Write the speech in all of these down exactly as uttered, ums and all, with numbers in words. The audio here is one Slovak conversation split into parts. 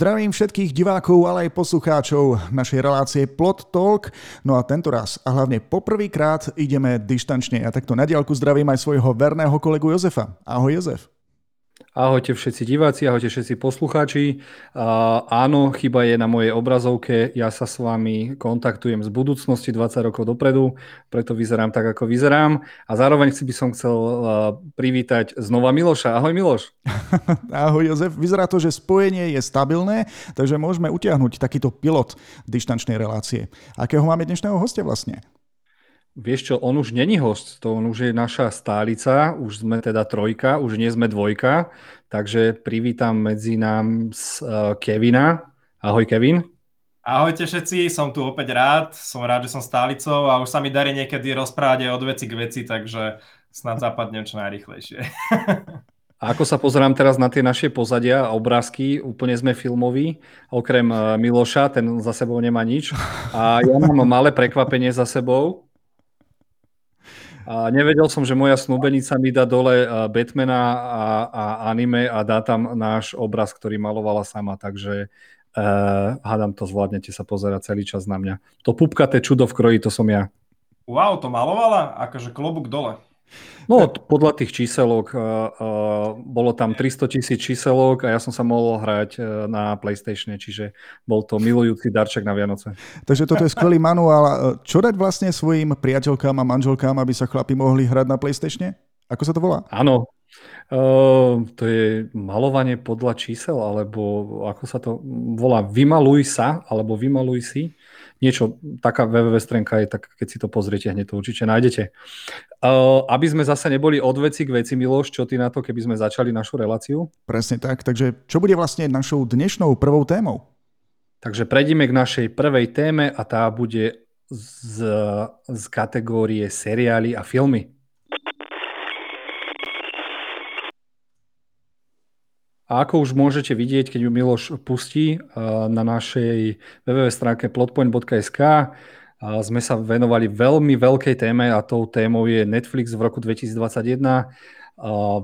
Zdravím všetkých divákov, ale aj poslucháčov našej relácie Plot Talk. No a tento raz a hlavne poprvýkrát ideme dištančne. Ja takto na diaľku zdravím aj svojho verného kolegu Jozefa. Ahoj Jozef. Ahojte všetci diváci, ahojte všetci poslucháči. Uh, áno, chyba je na mojej obrazovke. Ja sa s vami kontaktujem z budúcnosti dvadsať rokov dopredu, preto vyzerám tak, ako vyzerám. A zároveň by som chcel uh, privítať znova Miloša. Ahoj Miloš. Ahoj Jozef. Vyzerá to, že spojenie je stabilné, takže môžeme utiahnuť takýto pilot dištančnej relácie. Akého máme dnešného hostia vlastne? Vieš čo, on už není host, to on už je naša stálica, už sme teda trojka, už nie sme dvojka, takže privítam medzi nám Kevina. Ahoj Kevin. Ahojte všetci, som tu opäť rád, som rád, že som stálicou a už sa mi darí niekedy rozprávať aj od veci k veci, takže snad zapadnem čo najrýchlejšie. A ako sa pozerám teraz na tie naše pozadia a obrázky, úplne sme filmoví, okrem Miloša, ten za sebou nemá nič a ja mám malé prekvapenie za sebou. A nevedel som, že moja snúbenica mi dá dole Batmana a, a anime a dá tam náš obraz, ktorý malovala sama, takže uh, hádam to, zvládnete sa pozerať celý čas na mňa. To pupkaté čudo v kroji, to som ja. Wow, to malovala? Akože klobúk dole. No, podľa tých číselok, uh, uh, bolo tam tristotisíc číselok a ja som sa mohol hrať uh, na PlayStatione, čiže bol to milujúci darček na Vianoce. Takže toto je skvelý manuál. Čo dať vlastne svojim priateľkám a manželkám, aby sa chlapi mohli hrať na PlayStatione? Ako sa to volá? Áno, uh, to je malovanie podľa čísel, alebo ako sa to volá, vymaluj sa, alebo vymaluj si. Niečo, taká www stránka je, tak keď si to pozriete, hneď to určite nájdete. Uh, aby sme zase neboli od veci k veci, Miloš, čo ty na to, keby sme začali našu reláciu? Presne tak, takže čo bude vlastne našou dnešnou prvou témou? Takže prejdeme k našej prvej téme a tá bude z, z kategórie seriály a filmy. A ako už môžete vidieť, keď ju Miloš pustí na našej www stránke plotpoint bodka es ká, sme sa venovali veľmi veľkej téme a tou témou je Netflix v roku dvetisícdvadsaťjeden.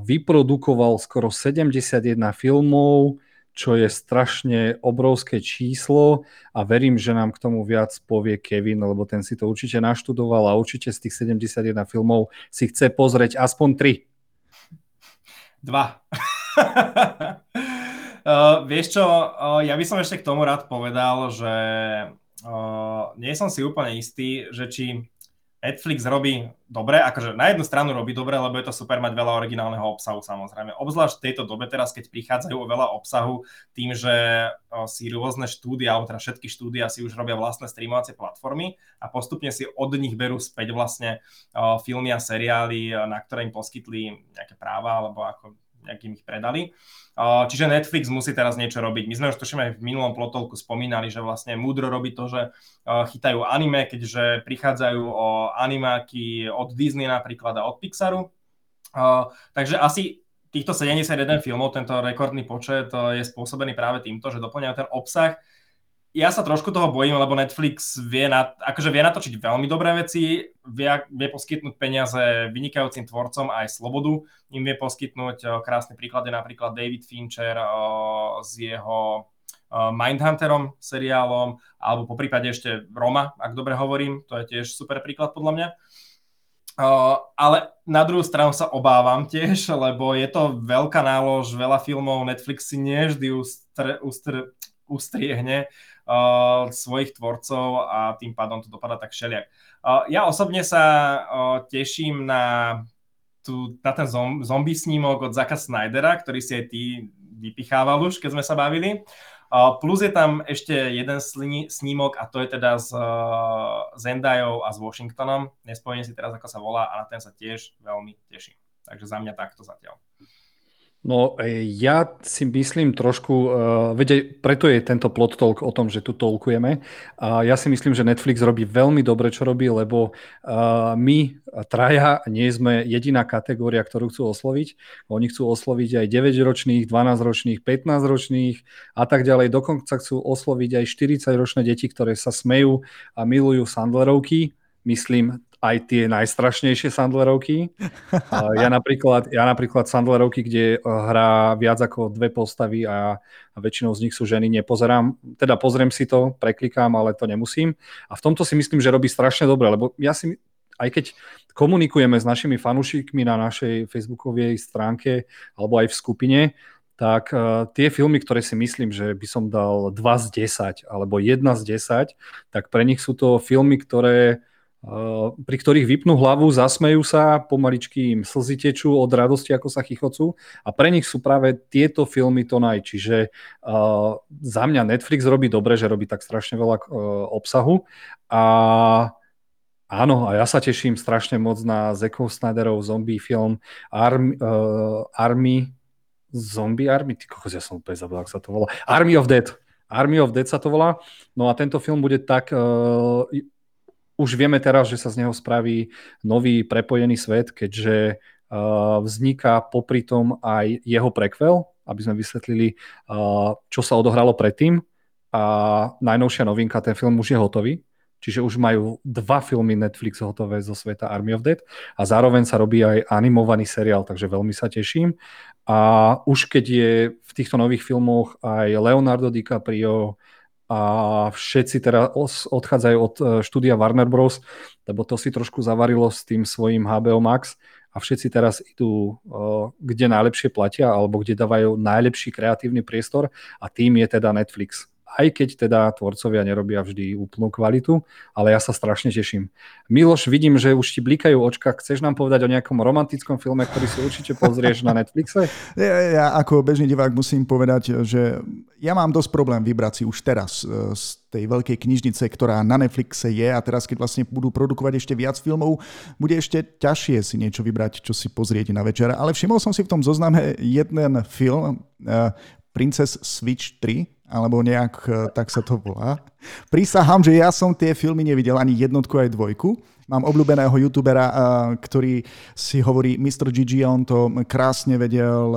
Vyprodukoval skoro sedemdesiatjeden filmov, čo je strašne obrovské číslo a verím, že nám k tomu viac povie Kevin, lebo ten si to určite naštudoval a určite z tých sedemdesiatjeden filmov si chce pozrieť aspoň tri. Dva. uh, vieš čo, uh, ja by som ešte k tomu rád povedal, že uh, nie som si úplne istý, že či Netflix robí dobre, akože na jednu stranu robí dobre, lebo je to super mať veľa originálneho obsahu samozrejme, obzvlášť v tejto dobe teraz, keď prichádzajú o veľa obsahu tým, že uh, si rôzne štúdia, alebo teda všetky štúdia si už robia vlastné streamovacie platformy a postupne si od nich berú späť vlastne uh, filmy a seriály, na ktoré im poskytli nejaké práva, alebo ako nejakým ich predali. Čiže Netflix musí teraz niečo robiť. My sme už tuším aj v minulom plotolku spomínali, že vlastne múdro robí to, že chytajú anime, keďže prichádzajú o animáky od Disney napríklad a od Pixaru. Takže asi týchto sedemdesiatjeden filmov, tento rekordný počet je spôsobený práve týmto, že doplňajú ten obsah. Ja sa trošku toho bojím, lebo Netflix vie, na, akože vie natočiť veľmi dobré veci, vie, vie poskytnúť peniaze vynikajúcim tvorcom aj slobodu. Im vie poskytnúť krásne príklady, napríklad David Fincher o, s jeho o, Mindhunterom seriálom, alebo poprípade ešte Roma, ak dobre hovorím, to je tiež super príklad podľa mňa. Uh, ale na druhú stranu sa obávam tiež, lebo je to veľká nálož, veľa filmov, Netflix si nie vždy ustr, ustr, ustriehne uh, svojich tvorcov a tým pádom to dopadá tak všeliak. Uh, ja osobne sa uh, teším na, tú, na ten zom, zombie snímok od Zacka Snydera, ktorý si aj ty vypichával už, keď sme sa bavili. Uh, plus je tam ešte jeden slni- snímok a to je teda s uh, Zendajou a s Washingtonom. Nespomínam si teraz, ako sa volá a na ten sa tiež veľmi teším. Takže za mňa takto zatiaľ. No ja si myslím trošku, uh, veď preto je tento plot talk o tom, že tu talkujeme. Uh, ja si myslím, že Netflix robí veľmi dobre, čo robí, lebo uh, my traja nie sme jediná kategória, ktorú chcú osloviť. Oni chcú osloviť aj deväťročných, dvanásťročných, pätnásťročných a tak ďalej. Dokonca chcú osloviť aj štyridsaťročné deti, ktoré sa smejú a milujú sandlerovky. myslím, aj tie najstrašnejšie Sandlerovky. Ja napríklad, ja napríklad Sandlerovky, kde hrá viac ako dve postavy a, a väčšinou z nich sú ženy, nepozerám. Teda pozriem si to, preklikám, ale to nemusím. A v tomto si myslím, že robí strašne dobre, lebo ja si, aj keď komunikujeme s našimi fanúšikmi na našej facebookovej stránke alebo aj v skupine, tak uh, tie filmy, ktoré si myslím, že by som dal dva z desať alebo jeden z desať, tak pre nich sú to filmy, ktoré pri ktorých vypnú hlavu, zasmejú sa, pomaličky im slzy tečú od radosti, ako sa chichocú, a pre nich sú práve tieto filmy to naj. Čiže uh, za mňa Netflix robí dobre, že robí tak strašne veľa uh, obsahu a áno, a ja sa teším strašne moc na Zekov Snyderov zombie film Army, uh, Army Zombie Army, ty kokos, ja som úplne zabudol, ako sa to volá. Army of Dead. Army of Dead sa to volá. No a tento film bude tak... Uh, Už vieme teraz, že sa z neho spraví nový prepojený svet, keďže uh, vzniká popri tom aj jeho prequel, aby sme vysvetlili, uh, čo sa odohralo predtým. A najnovšia novinka, ten film už je hotový, čiže už majú dva filmy Netflix hotové zo sveta Army of Dead a zároveň sa robí aj animovaný seriál, takže veľmi sa teším. A už keď je v týchto nových filmoch aj Leonardo DiCaprio, a všetci teraz odchádzajú od štúdia Warner Bros, lebo to si trošku zavarilo s tým svojím há bé ó Max a všetci teraz idú, kde najlepšie platia alebo kde dávajú najlepší kreatívny priestor, a tým je teda Netflix. Aj keď teda tvorcovia nerobia vždy úplnú kvalitu, ale ja sa strašne teším. Miloš, vidím, že už ti blikajú očka. Chceš nám povedať o nejakom romantickom filme, ktorý si určite pozrieš na Netflixe? Ja, ja ako bežný divák musím povedať, že ja mám dosť problém vybrať si už teraz z tej veľkej knižnice, ktorá na Netflixe je, a teraz, keď vlastne budú produkovať ešte viac filmov, bude ešte ťažšie si niečo vybrať, čo si pozrieť na večer. Ale všimol som si v tom zozname jeden film, Princess Switch tri, alebo nejak tak sa to volá. Prisahám, že ja som tie filmy nevidel, ani jednotku, aj dvojku. Mám obľúbeného youtubera, ktorý si hovorí mister gé gé, a on to krásne vedel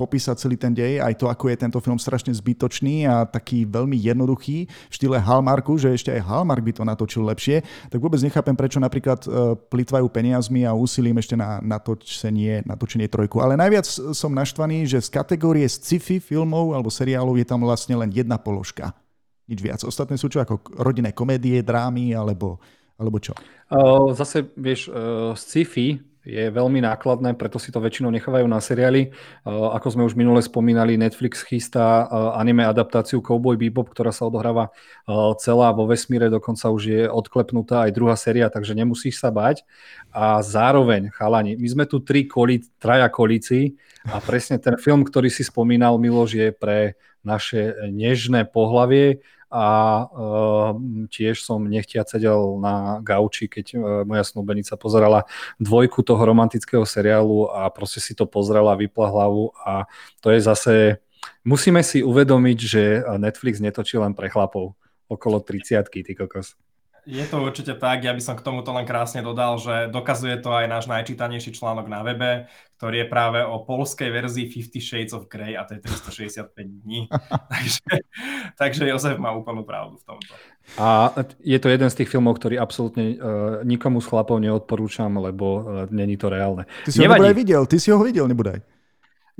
popísať celý ten dej, aj to, ako je tento film strašne zbytočný a taký veľmi jednoduchý v štýle Hallmarku, že ešte aj Hallmark by to natočil lepšie. Tak vôbec nechápem, prečo napríklad plitvajú peniazmi a úsilím ešte na natočenie, natočenie trojku. Ale najviac som naštvaný, že z kategórie sci-fi filmov alebo seriálov je tam vlastne len jedna položka. Nič viac. Ostatné sú čo, ako rodinné komédie, drámy alebo... Alebo čo? Zase, vieš, sci-fi je veľmi nákladné, preto si to väčšinou nechávajú na seriály. Ako sme už minule spomínali, Netflix chystá anime adaptáciu Cowboy Bebop, ktorá sa odohráva celá vo vesmíre, dokonca už je odklepnutá aj druhá séria, takže nemusíš sa bať. A zároveň, chalani, my sme tu tri koli, traja kolíci a presne ten film, ktorý si spomínal, Miloš, je pre naše nežné pohlavie. A uh, tiež som nechtiac sedel na gauči, keď uh, moja snúbenica pozerala dvojku toho romantického seriálu a proste si to pozrela, vypla hlavu, a to je zase... Musíme si uvedomiť, že Netflix netočí len pre chlapov okolo tridsiatky, ty kokos. Je to určite tak, ja by som k tomuto len krásne dodal, že dokazuje to aj náš najčítanejší článok na webe, ktorý je práve o polskej verzii Fifty Shades of Grey, a to je tristošesťdesiatpäť dní. takže, takže Jozef má úplnú pravdu v tomto. A je to jeden z tých filmov, ktorý absolútne uh, nikomu z chlapov neodporúčam, lebo uh, není to reálne. Ty si Nevadí. ho videl, ty si ho videl, nebudaj.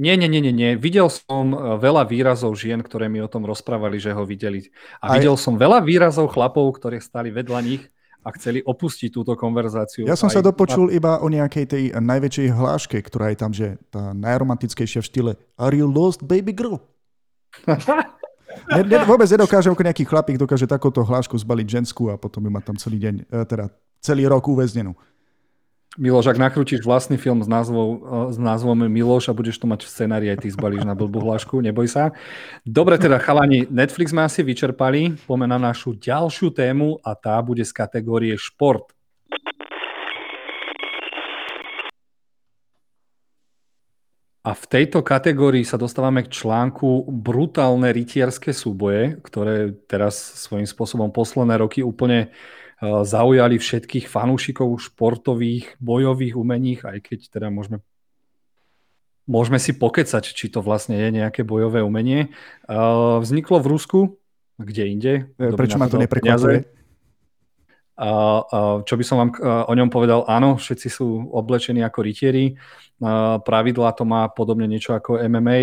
Nie, nie, nie, nie. Videl som veľa výrazov žien, ktoré mi o tom rozprávali, že ho videli. A videl aj... som veľa výrazov chlapov, ktorí stali vedľa nich a chceli opustiť túto konverzáciu. Ja som aj... sa dopočul iba o nejakej tej najväčšej hláške, ktorá je tam, že tá najromantickejšia v štýle Are you lost, baby girl? ne, ne, vôbec nedokážem, ako nejaký chlapík dokáže takouto hlášku zbaliť ženskú a potom ju má tam celý deň, teda celý rok uväznenú. Miloš, ak nakrútiš vlastný film s názvom, s názvom Miloš a budeš to mať v scenári, aj ty zbalíš na blbú hlášku, neboj sa. Dobre teda, chalani, Netflix sme asi vyčerpali, poďme na našu ďalšiu tému a tá bude z kategórie šport. A v tejto kategórii sa dostávame k článku Brutálne rytierské súboje, ktoré teraz svojím spôsobom posledné roky úplne zaujali všetkých fanúšikov športových, bojových umení, aj keď teda môžeme, môžeme si pokecať, či to vlastne je nejaké bojové umenie. Vzniklo v Rusku, kde inde. Prečo ma to neprekvapuje? Čo by som vám o ňom povedal, áno, všetci sú oblečení ako rytieri, pravidlá to má podobne niečo ako em em á,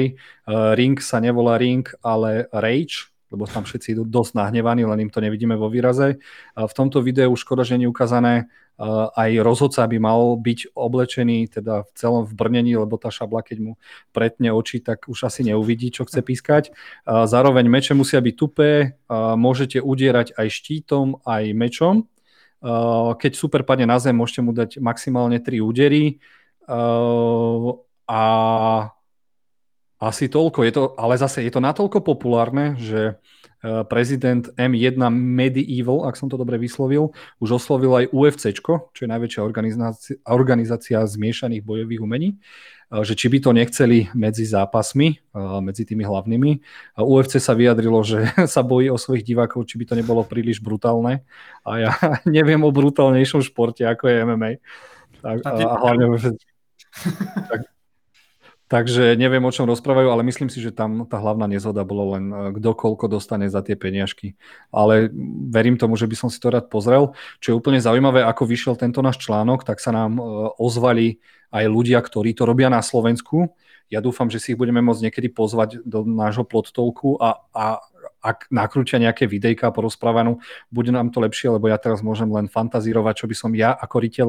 ring sa nevolá ring, ale rage, lebo tam všetci idú dosť nahnevaní, len im to nevidíme vo výraze. V tomto videu škoda, že nie je ukázané, aj rozhodca by mal byť oblečený teda v celom v brnení, lebo tá šabla, keď mu pretne oči, tak už asi neuvidí, čo chce pískať. Zároveň meče musia byť tupé, môžete udierať aj štítom, aj mečom. Keď super padne na zem, môžete mu dať maximálne tri údery a asi toľko. Je to, ale zase je to natoľko populárne, že prezident em jedna Medieval, ak som to dobre vyslovil, už oslovil aj ú ef céčko, čo je najväčšia organizácia, organizácia zmiešaných bojových umení, že či by to nechceli medzi zápasmi, medzi tými hlavnými. ú ef cé sa vyjadrilo, že sa bojí o svojich divákov, či by to nebolo príliš brutálne. A ja neviem o brutálnejšom športe, ako je em em á. Tak, a hlavne... tak, takže neviem, o čom rozprávajú, ale myslím si, že tam tá hlavná nezhoda bolo len kto koľko dostane za tie peniažky. Ale verím tomu, že by som si to rád pozrel. Čo je úplne zaujímavé, ako vyšiel tento náš článok, tak sa nám ozvali aj ľudia, ktorí to robia na Slovensku. Ja dúfam, že si ich budeme môcť niekedy pozvať do nášho Plot Talku a, a ak nakrútia nejaké videjka porozprávanú, bude nám to lepšie, lebo ja teraz môžem len fantazírovať, čo by som ja ako riteľ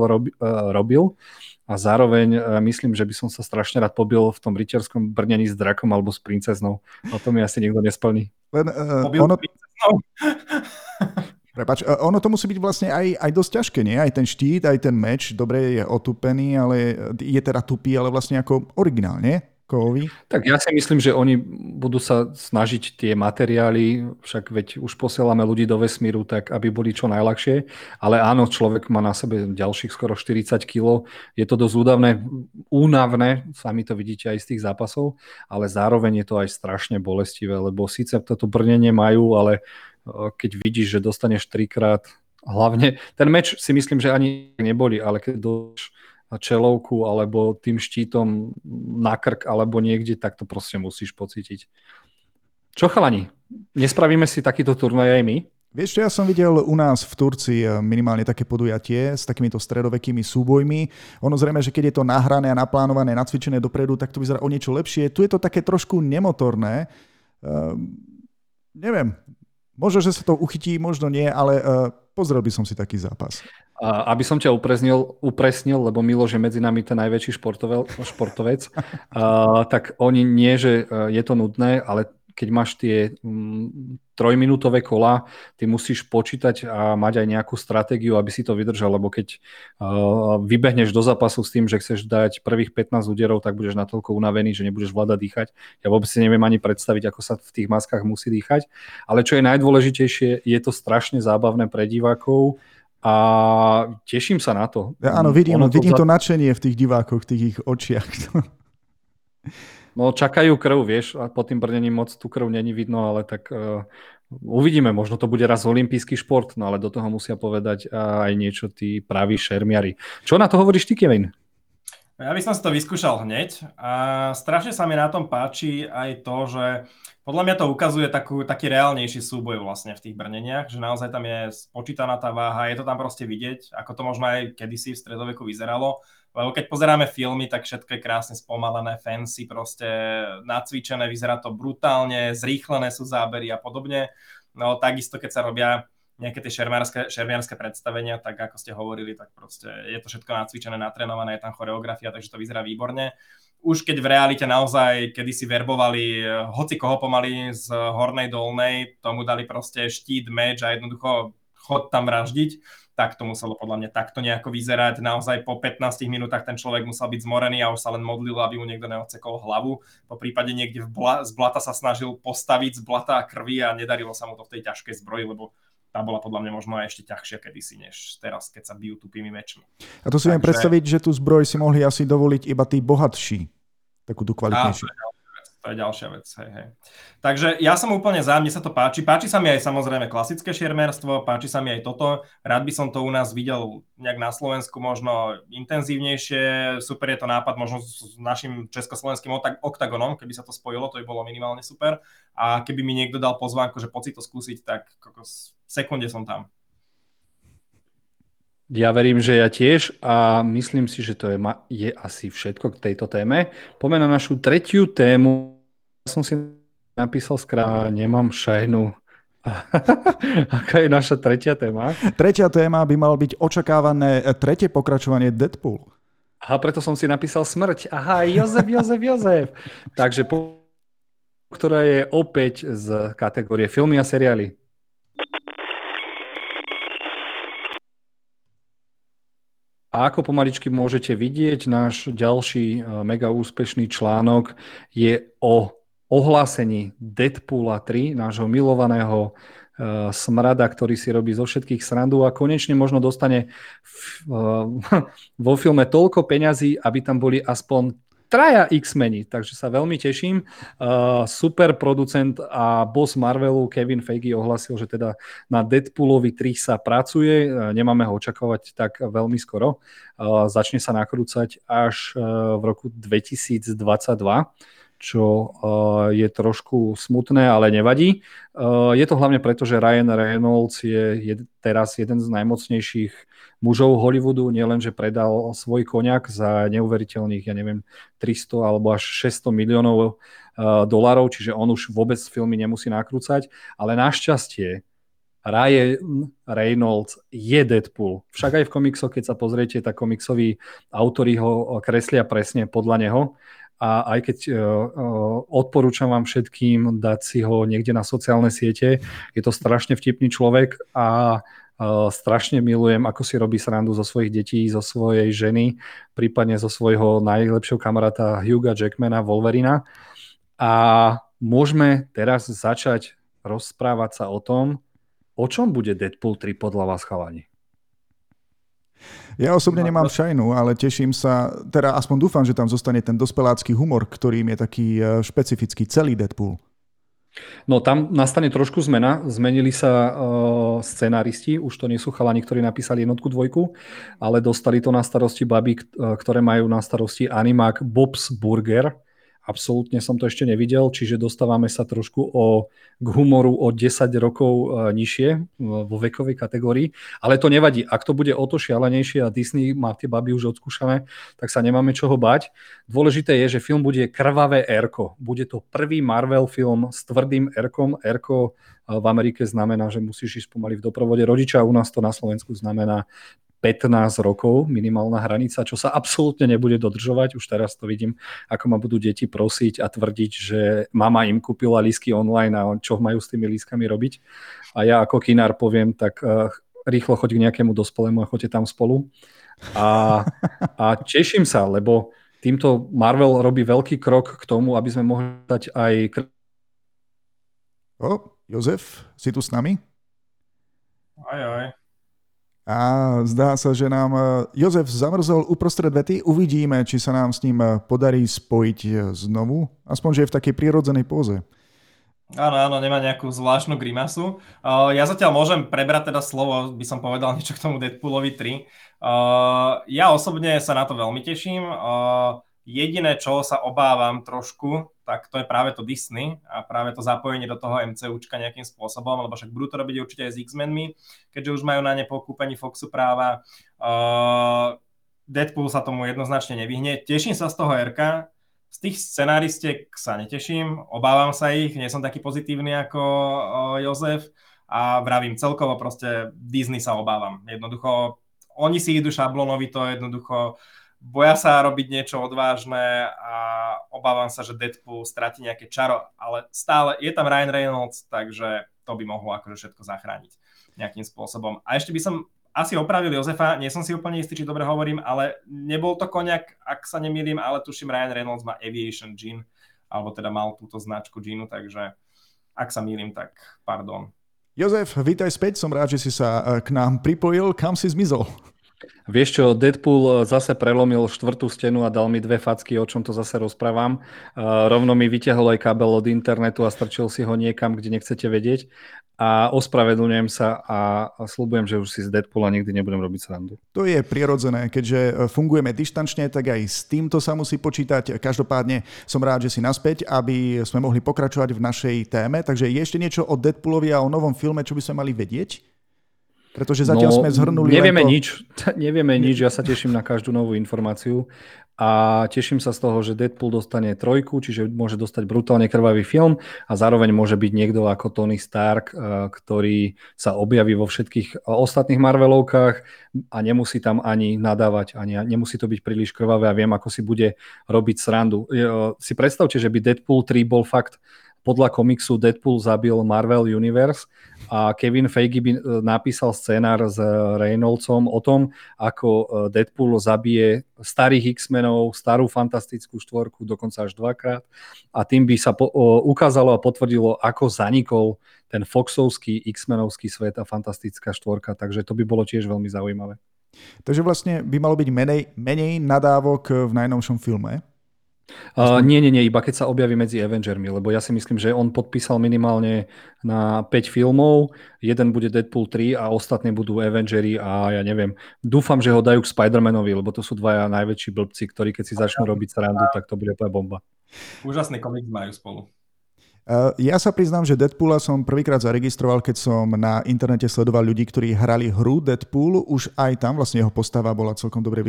robil. A zároveň myslím, že by som sa strašne rád pobil v tom riteľskom brnení s drakom alebo s princeznou. O tom mi asi nikto nesplní. Len, uh, pobil ono... princeznou? Prepač, ono to musí byť vlastne aj, aj dosť ťažké, nie? Aj ten štít, aj ten meč, dobre je otupený, ale je teda tupý, ale vlastne ako originál, nie? Kovový. Tak ja si myslím, že oni budú sa snažiť tie materiály, však veď už posielame ľudí do vesmíru, tak aby boli čo najľahšie, ale áno, človek má na sebe ďalších skoro štyridsať kilogramov, je to dosť údavné, únavné, sami to vidíte aj z tých zápasov, ale zároveň je to aj strašne bolestivé, lebo síce toto brnenie majú, ale keď vidíš, že dostaneš trikrát, hlavne ten meč si myslím, že ani neboli, ale keď dostaneš čelovku alebo tým štítom na krk alebo niekde, tak to proste musíš pocítiť. Čo chalani? Nespravíme si takýto turnaj aj my? Vieš čo, ja som videl u nás v Turcii minimálne také podujatie s takýmito stredovekými súbojmi. Ono zrejme, že keď je to nahrané a naplánované, nacvičené dopredu, tak to vyzerá o niečo lepšie. Tu je to také trošku nemotorné. Ehm, neviem... Možno, že sa to uchytí, možno nie, ale uh, pozrel by som si taký zápas. A, aby som ťa upresnil, upresnil lebo Miloš je medzi nami ten najväčší športove, športovec, uh, tak oni nie, že je to nudné, ale keď máš tie um, trojminútové kola, ty musíš počítať a mať aj nejakú stratégiu, aby si to vydržal, lebo keď uh, vybehneš do zápasu s tým, že chceš dať prvých pätnásť úderov, tak budeš natoľko unavený, že nebudeš vládať dýchať. Ja vôbec si neviem ani predstaviť, ako sa v tých maskách musí dýchať. Ale čo je najdôležitejšie, je to strašne zábavné pre divákov a teším sa na to. Ja, áno, vidím, to, vidím za... to nadšenie v tých divákoch, v tých ich očiach. No čakajú krv, vieš, a pod tým brnením moc tu krv není vidno, ale tak uh, uvidíme, možno to bude raz olympijský šport, no ale do toho musia povedať aj niečo tí praví šermiari. Čo na to hovoríš ty, Kevin? Ja by som si to vyskúšal hneď a strašne sa mi na tom páči aj to, že podľa mňa to ukazuje takú, taký reálnejší súboj vlastne v tých brneniach, že naozaj tam je spočítaná tá váha, je to tam proste vidieť, ako to možno aj kedysi v stredoveku vyzeralo. Lebo keď pozeráme filmy, tak všetko je krásne spomalené, fancy, proste nacvičené, vyzerá to brutálne, zrýchlené sú zábery a podobne. No takisto, keď sa robia nejaké tie šermiarske predstavenia, tak ako ste hovorili, tak proste je to všetko nacvičené, natrenované, je tam choreografia, takže to vyzerá výborne. Už keď v realite naozaj kedysi verbovali hoci koho pomaly z hornej dolnej, tomu dali proste štít, meč a jednoducho chod tam vraždiť, tak to muselo podľa mňa takto nejako vyzerať. Naozaj po pätnástich minútach ten človek musel byť zmorený a už sa len modlil, aby mu niekto neodsekol hlavu. Po prípade niekde v bla- z blata sa snažil postaviť z blata a krvi a nedarilo sa mu to v tej ťažkej zbroji, lebo tá bola podľa mňa možno aj ešte ťažšia kedysi, než teraz, keď sa bijú tupými mečmi. A to si viem Takže... predstaviť, že tú zbroj si mohli asi dovoliť iba tí bohatší, takú tú kvalitnejšiu. Á, To je ďalšia vec. Hej, hej. Takže ja som úplne za, mne sa to páči. Páči sa mi aj samozrejme klasické šermerstvo, páči sa mi aj toto. Rád by som to u nás videl nejak na Slovensku možno intenzívnejšie. Super je to nápad možno s našim československým oktagonom, keby sa to spojilo, to by bolo minimálne super. A keby mi niekto dal pozvánku, že poď si to skúsiť, tak v sekunde som tam. Ja verím, že ja tiež a myslím si, že to je, ma- je asi všetko k tejto téme. Poďme na našu tretiu tému. Ja som si napísal skrátka, nemám šajnu. Aká je naša tretia téma? Tretia téma by mal byť očakávané tretie pokračovanie Deadpool. Aha, preto som si napísal smrť. Aha, Jozef, Jozef, Jozef. Takže po... ktorá je opäť z kategórie filmy a seriály. A ako pomaličky môžete vidieť, náš ďalší mega úspešný článok je o ohlásení Deadpoola tri, nášho milovaného uh, smrada, ktorý si robí zo všetkých srandu a konečne možno dostane f- uh, vo filme toľko peňazí, aby tam boli aspoň traja X-meni, takže sa veľmi teším. Uh, super producent a boss Marvelu Kevin Feige ohlasil, že teda na Deadpoolovi tri sa pracuje. Uh, nemáme ho očakávať tak veľmi skoro. Uh, začne sa nakrúcať až uh, v roku dvetisícdvadsaťdva, čo uh, je trošku smutné, ale nevadí. Uh, je to hlavne preto, že Ryan Reynolds je, je teraz jeden z najmocnejších mužov Hollywoodu, nielenže predal svoj koniak za neuveriteľných, ja neviem, tristo alebo až šesťsto miliónov uh, dolárov, čiže on už vôbec filmy nemusí nakrúcať, ale našťastie Ryan Reynolds je Deadpool. Však aj v komiksoch, keď sa pozriete, tak komiksoví autori ho kreslia presne podľa neho. A aj keď uh, odporúčam vám všetkým dať si ho niekde na sociálne siete, je to strašne vtipný človek a Uh, strašne milujem, ako si robí srandu zo svojich detí, zo svojej ženy, prípadne zo svojho najlepšieho kamaráta Hugha Jackmana, Wolverina. A môžeme teraz začať rozprávať sa o tom, o čom bude Deadpool tri podľa vás, chalani. Ja osobne nemám šajnu, ale teším sa, teda aspoň dúfam, že tam zostane ten dospelácky humor, ktorým je taký špecifický celý Deadpool. No tam nastane trošku zmena. Zmenili sa uh, scenáristi, už to nie sú chalani, ktorí napísali jednotku, dvojku, ale dostali to na starosti baby, ktoré majú na starosti animák Bob's Burger. Absolútne som to ešte nevidel, čiže dostávame sa trošku o, k humoru o desať rokov uh, nižšie vo vekovej kategórii, ale to nevadí. Ak to bude o to šialenejšie a Disney má tie baby už odskúšané, tak sa nemáme čoho bať. Dôležité je, že film bude krvavé R-ko. Bude to prvý Marvel film s tvrdým R-kom. R-ko v Amerike znamená, že musíš ísť pomaly v doprovode rodiča, u nás to na Slovensku znamená pätnásť rokov, minimálna hranica, čo sa absolútne nebude dodržovať. Už teraz to vidím, ako ma budú deti prosiť a tvrdiť, že mama im kúpila lístky online a čo majú s tými lístkami robiť. A ja ako kinár poviem, tak uh, rýchlo choď k nejakému dospelému a choďte tam spolu. A, a teším sa, lebo týmto Marvel robí veľký krok k tomu, aby sme mohli dať aj... O, Jozef, si tu s nami? Aj, aj. A zdá sa, že nám Jozef zamrzol uprostred vety. Uvidíme, či sa nám s ním podarí spojiť znovu. Aspoň, že je v takej prírodzenej póze. Áno, áno, nemá nejakú zvláštnu grimasu. Uh, ja zatiaľ môžem prebrať teda slovo, by som povedal niečo k tomu Deadpoolovi tri. Uh, ja osobne sa na to veľmi teším. Uh, jediné, čo sa obávam trošku, tak to je práve to Disney a práve to zapojenie do toho MCUčka nejakým spôsobom, lebo však budú to robiť určite aj s X-Menmi, keďže už majú na ne po kúpení Foxu práva. Uh, Deadpool sa tomu jednoznačne nevyhne. Teším sa z toho R-ka. Z tých scenáristiek sa neteším, obávam sa ich, nie som taký pozitívny ako uh, Jozef a vravím celkovo proste Disney sa obávam. Jednoducho, oni si idú šablónovito, jednoducho boja sa robiť niečo odvážne a obávam sa, že Deadpool stratí nejaké čaro, ale stále je tam Ryan Reynolds, takže to by mohlo akože všetko zachrániť nejakým spôsobom. A ešte by som asi opravil Jozefa, nie som si úplne istý, či dobre hovorím, ale nebol to koniak, ak sa nemýlim, ale tuším Ryan Reynolds má Aviation Gin, alebo teda mal túto značku Ginu, takže ak sa mýlim, tak pardon. Jozef, vítaj späť, som rád, že si sa k nám pripojil, kam si zmizol? Vieš čo, Deadpool zase prelomil štvrtú stenu a dal mi dve facky, o čom to zase rozprávam. Uh, rovno mi vytiahol aj kábel od internetu a strčil si ho niekam, kde nechcete vedieť. A ospravedlňujem sa a sľubujem, že už si z Deadpoola nikdy nebudem robiť srandu. To je prirodzené, keďže fungujeme dištančne, tak aj s týmto sa musí počítať. Každopádne som rád, že si naspäť, aby sme mohli pokračovať v našej téme. Takže je ešte niečo o Deadpoolovi a o novom filme, čo by sme mali vedieť? Pretože zatiaľ no, sme zhrnuli... Nevieme to... nič, nevieme nič, ja sa teším na každú novú informáciu a teším sa z toho, že Deadpool dostane trojku, čiže môže dostať brutálne krvavý film a zároveň môže byť niekto ako Tony Stark, ktorý sa objaví vo všetkých ostatných Marvelovkách a nemusí tam ani nadávať, ani nemusí to byť príliš krvavé a viem, ako si bude robiť srandu. Si predstavte, že by Deadpool tri bol fakt... Podľa komiksu Deadpool zabil Marvel Universe a Kevin Feige by napísal scénar s Reynoldsom o tom, ako Deadpool zabije starých X-menov, starú fantastickú štvorku, dokonca až dvakrát a tým by sa po- ukázalo a potvrdilo, ako zanikol ten Foxovský X-menovský svet a fantastická štvorka, takže to by bolo tiež veľmi zaujímavé. Takže vlastne by malo byť menej, menej nadávok v najnovšom filme. Uh, nie, nie, nie, iba keď sa objaví medzi Avengermi, lebo ja si myslím, že on podpísal minimálne na päť filmov, jeden bude Deadpool tri a ostatní budú Avengeri a ja neviem, dúfam, že ho dajú k Spider-Manovi, lebo to sú dvaja najväčší blbci, ktorí keď si začnú robiť srandu, tak to bude úplne bomba. Úžasný komik majú spolu. Ja sa priznám, že Deadpoola som prvýkrát zaregistroval, keď som na internete sledoval ľudí, ktorí hrali hru Deadpool. Už aj tam vlastne jeho postava bola celkom dobre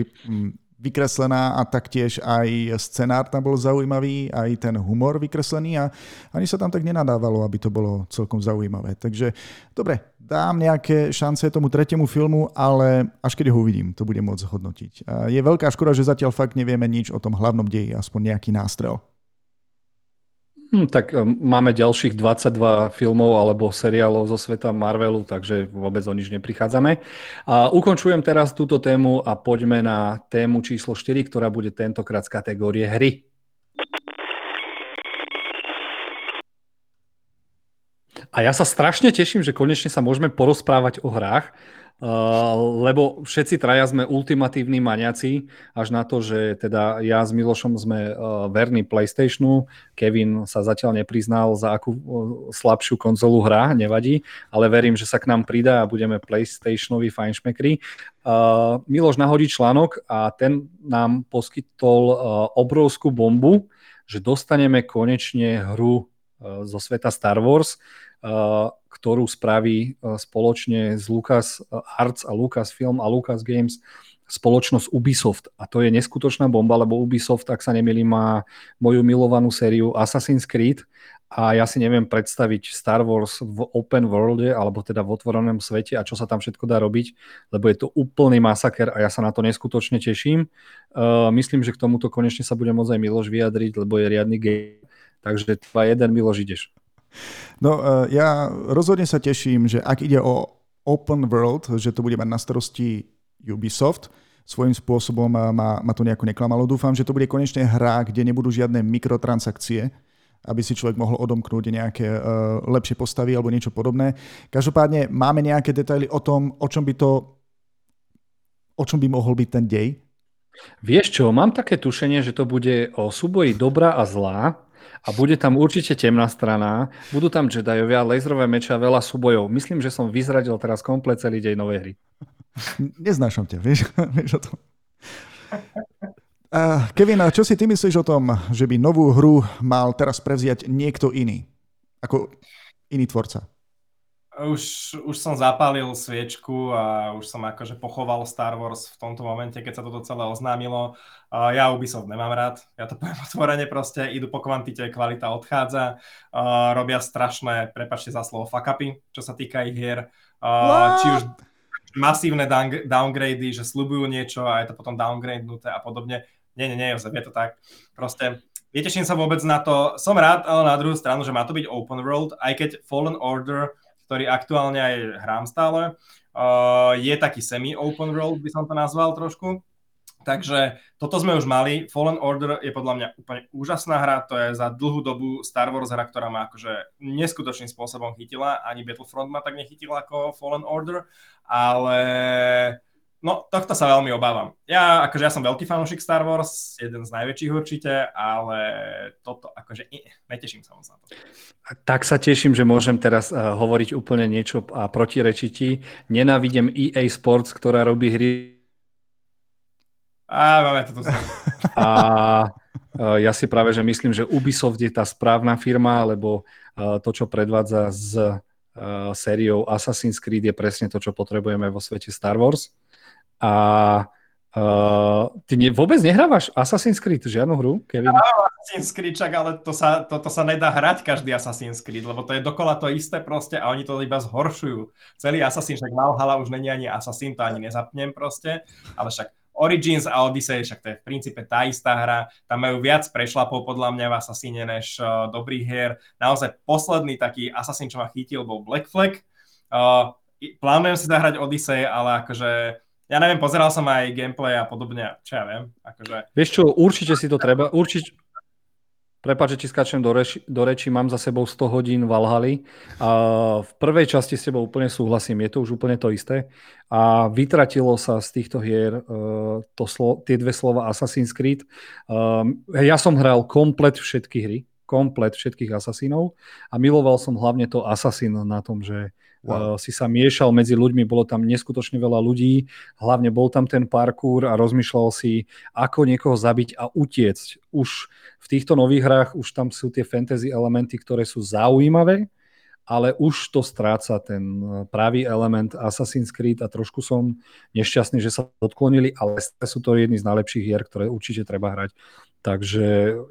vykreslená a taktiež aj scenár tam bol zaujímavý, aj ten humor vykreslený a ani sa tam tak nenadávalo, aby to bolo celkom zaujímavé. Takže dobre, dám nejaké šance tomu tretiemu filmu, ale až keď ho uvidím, to budem môcť hodnotiť. Je veľká škoda, že zatiaľ fakt nevieme nič o tom hlavnom deji, aspoň nejaký nástrel. Hm, tak máme ďalších dvadsaťdva filmov alebo seriálov zo sveta Marvelu, takže vôbec o nič neprichádzame. A ukončujem teraz túto tému a poďme na tému číslo štyri, ktorá bude tentokrát z kategórie hry. A ja sa strašne teším, že konečne sa môžeme porozprávať o hrách, Uh, lebo všetci traja sme ultimatívni maniaci, až na to, že teda ja s Milošom sme uh, verní PlayStationu, Kevin sa zatiaľ nepriznal, za akú uh, slabšiu konzolu hrá, nevadí, ale verím, že sa k nám pridá a budeme PlayStationoví fajnšmekri. Uh, Miloš nahodí článok a ten nám poskytol uh, obrovskú bombu, že dostaneme konečne hru uh, zo sveta Star Wars, uh, ktorú spraví spoločne s Lucas Arts a Lucasfilm a Lucas Games spoločnosť Ubisoft. A to je neskutočná bomba, lebo Ubisoft, ak sa nemýlim, má moju milovanú sériu Assassin's Creed a ja si neviem predstaviť Star Wars v open worlde, alebo teda v otvorenom svete a čo sa tam všetko dá robiť, lebo je to úplný masaker a ja sa na to neskutočne teším. Uh, myslím, že k tomuto konečne sa bude môcť aj Miloš vyjadriť, lebo je riadny game. Takže dva jeden, Miloš, ideš. No ja rozhodne sa teším, že ak ide o open world, že to bude mať na starosti Ubisoft, svojím spôsobom ma, ma to nejako neklamalo. Dúfam, že to bude konečne hra, kde nebudú žiadne mikrotransakcie, aby si človek mohol odomknúť nejaké uh, lepšie postavy alebo niečo podobné. Každopádne máme nejaké detaily o tom, o čom by to, o čom by mohol byť ten dej? Vieš čo, mám také tušenie, že to bude o súboji dobra a zla. A bude tam určite temná strana, budú tam Jedajovia, laserové meče a veľa súbojov. Myslím, že som vyzradil teraz komplet celý dej novej hry. Neznášam ťa, vieš, vieš o tom. Uh, Kevin, čo si ty myslíš o tom, že by novú hru mal teraz prevziať niekto iný? Ako iný tvorca? Už, už som zapálil sviečku a už som akože pochoval Star Wars v tomto momente, keď sa toto celé oznámilo. Uh, ja Ubisoft nemám rád, ja to poviem otvorene proste, idú po kvantite, kvalita odchádza, uh, robia strašné, prepáčte za slovo, fuck upy, čo sa týka ich hier. Uh, či už masívne down- downgrady, že sľubujú niečo a je to potom downgradenuté a podobne. Nie, nie, nie, Jozef, je to tak. Proste... Neteším sa vôbec na to. Som rád, ale na druhú stranu, že má to byť open world, aj keď Fallen Order, ktorý aktuálne aj hrám stále. Uh, je taký semi-open world, by som to nazval trošku. Takže toto sme už mali. Fallen Order je podľa mňa úplne úžasná hra. To je za dlhú dobu Star Wars hra, ktorá ma akože neskutočným spôsobom chytila. Ani Battlefront ma tak nechytila ako Fallen Order. Ale no, tohto sa veľmi obávam. Ja akože ja som veľký fanúšik Star Wars, jeden z najväčších určite, ale toto akože neteším sa moc na to. Tak sa teším, že môžem teraz uh, hovoriť úplne niečo a protirečiť ti. Nenávidím í ej Sports, ktorá robí hry... Á, máme toto. A uh, ja si práve, že myslím, že Ubisoft je tá správna firma, lebo uh, to, čo predvádza z uh, uh, sériou Assassin's Creed je presne to, čo potrebujeme vo svete Star Wars. A uh, ty ne, vôbec nehrávaš Assassin's Creed, žiadnu hru, Kevin? Assassin's Creed, čak, ale to sa, to, to sa nedá hrať každý Assassin's Creed, lebo to je dokola to isté proste a oni to iba zhoršujú. Celý Assassin, však Valhalla už není ani Assassin, to ani nezapnem proste, ale však Origins a Odyssey, však to je v princípe tá istá hra, tam majú viac prešlapov podľa mňa v Assassine než uh, dobrých hier. Naozaj posledný taký Assassin, čo ma chytil, bol Black Flag. Uh, plánujem si zahrať Odyssey, ale akože, ja neviem, pozeral som aj gameplay a podobne, čo ja viem. Akože... Vieš čo, určite si to treba, určite... Prepáč, že ti skáčem do, reči, do reči, mám za sebou sto hodín Valhaly. A v prvej časti s tebou úplne súhlasím, je to už úplne to isté. A vytratilo sa z týchto hier uh, to slo, tie dve slova Assassin's Creed. Um, ja som hral komplet všetky hry, komplet všetkých Assassinov a miloval som hlavne to Assassin na tom, že wow. uh, si sa miešal medzi ľuďmi, bolo tam neskutočne veľa ľudí, hlavne bol tam ten parkour a rozmýšľal si, ako niekoho zabiť a utiecť. Už v týchto nových hrách už tam sú tie fantasy elementy, ktoré sú zaujímavé, ale už to stráca ten pravý element Assassin's Creed a trošku som nešťastný, že sa odklonili, ale sú to jedny z najlepších hier, ktoré určite treba hrať. Takže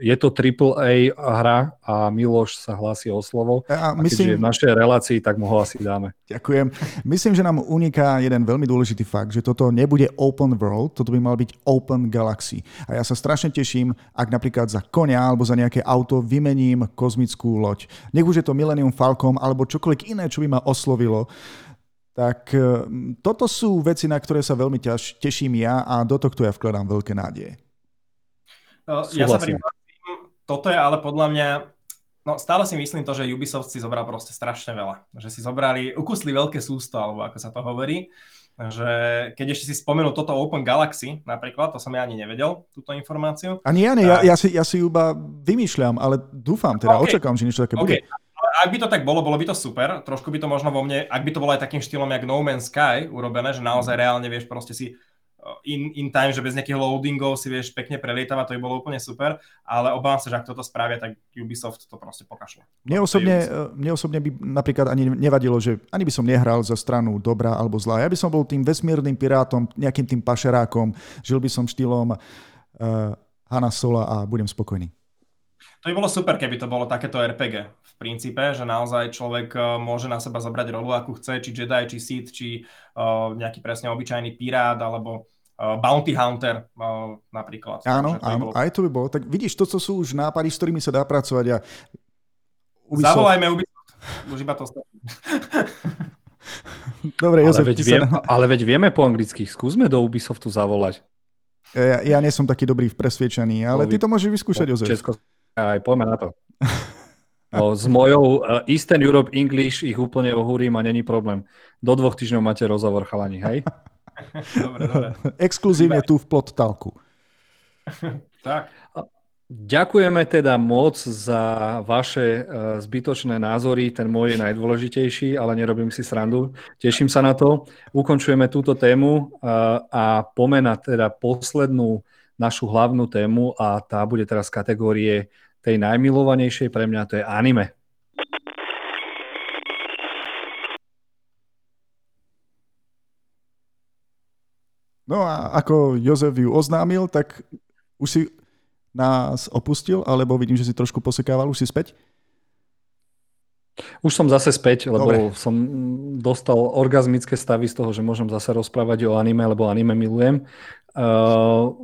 je to triple A hra a Miloš sa hlási o slovo. A, a myslím, keďže je v našej relácii, tak mu ho asi dáme. Ďakujem. Myslím, že nám uniká jeden veľmi dôležitý fakt, že toto nebude open world, toto by mal byť open galaxy. A ja sa strašne teším, ak napríklad za konia alebo za nejaké auto vymením kozmickú loď. Nech už je to Millennium Falcon alebo čokoľvek iné, čo by ma oslovilo. Tak toto sú veci, na ktoré sa veľmi ťaž, teším ja a do tohto ja vkladám veľké nádeje. Ja sa pripáčim, toto je ale podľa mňa, no stále si myslím to, že Ubisoft si zobral proste strašne veľa. Že si zobrali, ukusli veľké sústo, alebo ako sa to hovorí, že keď ešte si spomenul toto Open Galaxy napríklad, to som ja ani nevedel, túto informáciu. Ani ja nie, ja, ja, si, ja si iba vymýšľam, ale dúfam teda, okay. Očakám, že niečo také okay. bude. Ak by to tak bolo, bolo by to super, trošku by to možno vo mne, ak by to bolo aj takým štýlom jak No Man's Sky urobené, že naozaj reálne vieš proste si In, in time, že bez nejakých loadingov si vieš pekne prelietavať, to by bolo úplne super, ale obávam sa, že ak toto spravia, tak Ubisoft to proste pokašľa. Mne osobne, mne osobne by napríklad ani nevadilo, že ani by som nehral za stranu dobrá alebo zlá. Ja by som bol tým vesmírnym pirátom, nejakým tým pašerákom, žil by som štýlom uh, Hanna Sola a budem spokojný. To by bolo super, keby to bolo takéto er pé gé v princípe, že naozaj človek môže na seba zobrať rolu, akú chce, či Jedi, či Sith, či uh, nejaký presne obyčajný pirát, alebo uh, Bounty Hunter uh, napríklad. Áno, áno, bolo... aj to by bolo. Tak vidíš, to, co sú už nápady, s ktorými sa dá pracovať. A... Ubisoft. Zavolajme Ubisoft. Už iba to stačí. Dobre, Jozef, ale veď, viem, na... ale veď vieme po anglických. Skúsme do Ubisoftu zavolať. Ja, ja nie som taký dobrý v presvedčení, ale ty to môžeš vyskúšať, Jozef. Česko... Aj, poďme na to. No, s mojou uh, Eastern Europe English ich úplne ohúrim a není problém. Do dvoch týždňov máte rozhovor, chalani, hej? Dobre, dobre. Exkluzívne tu v Plot Talku. Tak. Ďakujeme teda moc za vaše uh, zbytočné názory. Ten môj je najdôležitejší, ale nerobím si srandu. Teším sa na to. Ukončujeme túto tému uh, a pomena teda poslednú našu hlavnú tému a tá bude teraz z kategórie tej najmilovanejšej pre mňa, to je anime. No a ako Jozef ju oznámil, tak už si nás opustil, alebo vidím, že si trošku posekával, už si späť? Už som zase späť, lebo Dobre. Som dostal orgazmické stavy z toho, že môžem zase rozprávať o anime, lebo anime milujem. Uh,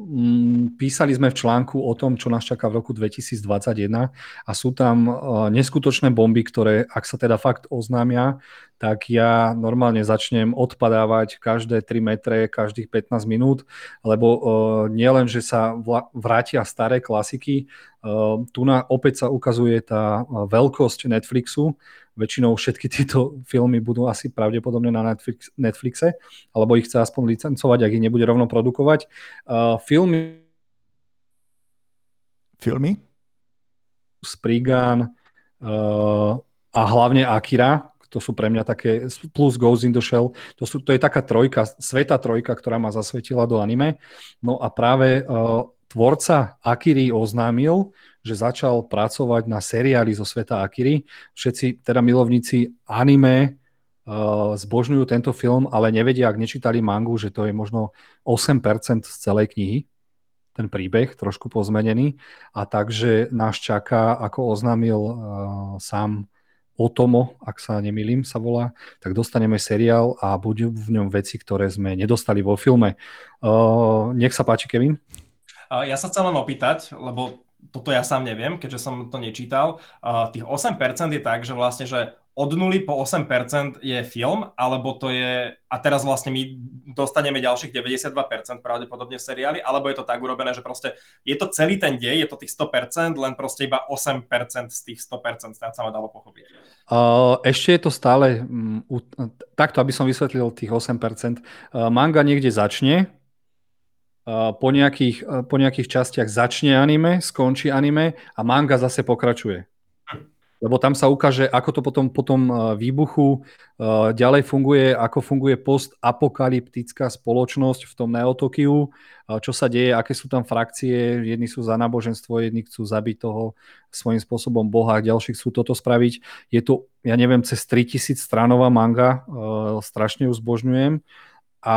písali sme v článku o tom, čo nás čaká v roku dvetisícdvadsaťjeden a sú tam uh, neskutočné bomby, ktoré, ak sa teda fakt oznámia, tak ja normálne začnem odpadávať každé tri metre, každých pätnásť minút, lebo uh, nielen, že sa vla- vrátia staré klasiky, uh, tu na, opäť sa ukazuje tá uh, veľkosť Netflixu. Väčšinou všetky tieto filmy budú asi pravdepodobne na Netflix, Netflixe, alebo ich chce aspoň licencovať, ak ich nebude rovno produkovať. Uh, filmy... Filmy? Spriggan uh, a hlavne Akira, to sú pre mňa také, plus Ghost in the Shell, to, sú, to je taká trojka, sveta trojka, ktorá ma zasvetila do anime. No a práve... Uh, Tvorca Akiry oznámil, že začal pracovať na seriáli zo sveta Akiry. Všetci teda milovníci anime uh, zbožňujú tento film, ale nevedia, ak nečítali mangu, že to je možno osem percent z celej knihy. Ten príbeh trošku pozmenený. A takže nás čaká, ako oznámil uh, sám Otomo, ak sa nemýlim, sa volá, tak dostaneme seriál a budú v ňom veci, ktoré sme nedostali vo filme. Uh, nech sa páči, Kevin. Ja sa chcem len opýtať, lebo toto ja sám neviem, keďže som to nečítal. Uh, tých osem percent je tak, že vlastne, že od nuly po osem percent je film, alebo to je, a teraz vlastne my dostaneme ďalších deväťdesiatdva percent pravdepodobne v seriáli, alebo je to tak urobené, že proste je to celý ten dej, je to tých sto percent, len proste iba osem percent z tých sto percent sa ma dalo pochopiť. Uh, ešte je to stále, um, takto aby som vysvetlil tých osem percent, uh, manga niekde začne, Po nejakých, po nejakých častiach začne anime, skončí anime a manga zase pokračuje. Lebo tam sa ukáže, ako to potom po tom výbuchu ďalej funguje, ako funguje postapokalyptická spoločnosť v tom Neo-Tokiu, čo sa deje, aké sú tam frakcie, jedni sú za náboženstvo, jedni chcú zabiť toho svojím spôsobom boha, ďalší chcú toto spraviť. Je to, ja neviem, cez tritisíc stranová manga, strašne ju zbožňujem a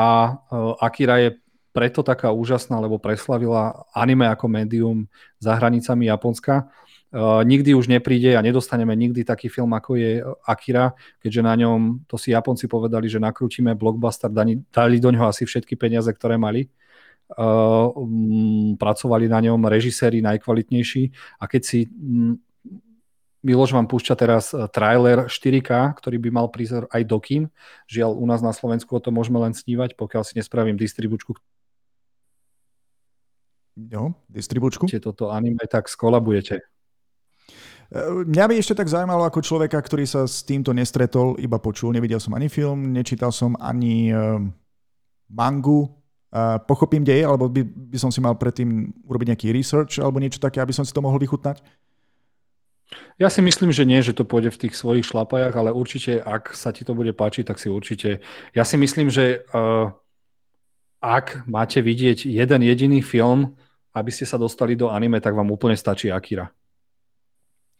Akira je preto taká úžasná, lebo preslavila anime ako médium za hranicami Japonska. Uh, nikdy už nepríde a nedostaneme nikdy taký film, ako je Akira, keďže na ňom, to si Japonci povedali, že nakrútime blockbuster, dali, dali do ňoho asi všetky peniaze, ktoré mali. Uh, um, pracovali na ňom režiséri najkvalitnejší a keď si... Um, Miloš vám púšťa teraz trailer štyri ká, ktorý by mal prísť aj do kín. Žiaľ, u nás na Slovensku o to môžeme len snívať, pokiaľ si nespravím distribučku. No, distribučku? Keď toto anime, tak skolabujete. Mňa by ešte tak zaujímalo ako človeka, ktorý sa s týmto nestretol, iba počul. Nevidel som ani film, nečítal som ani mangu. Pochopím, kde je, alebo by, by som si mal predtým urobiť nejaký research alebo niečo také, aby som si to mohol vychutnať? Ja si myslím, že nie, že to pôjde v tých svojich šlapajach, ale určite, ak sa ti to bude páčiť, tak si určite... Ja si myslím, že uh, ak máte vidieť jeden jediný film, aby ste sa dostali do anime, tak vám úplne stačí Akira.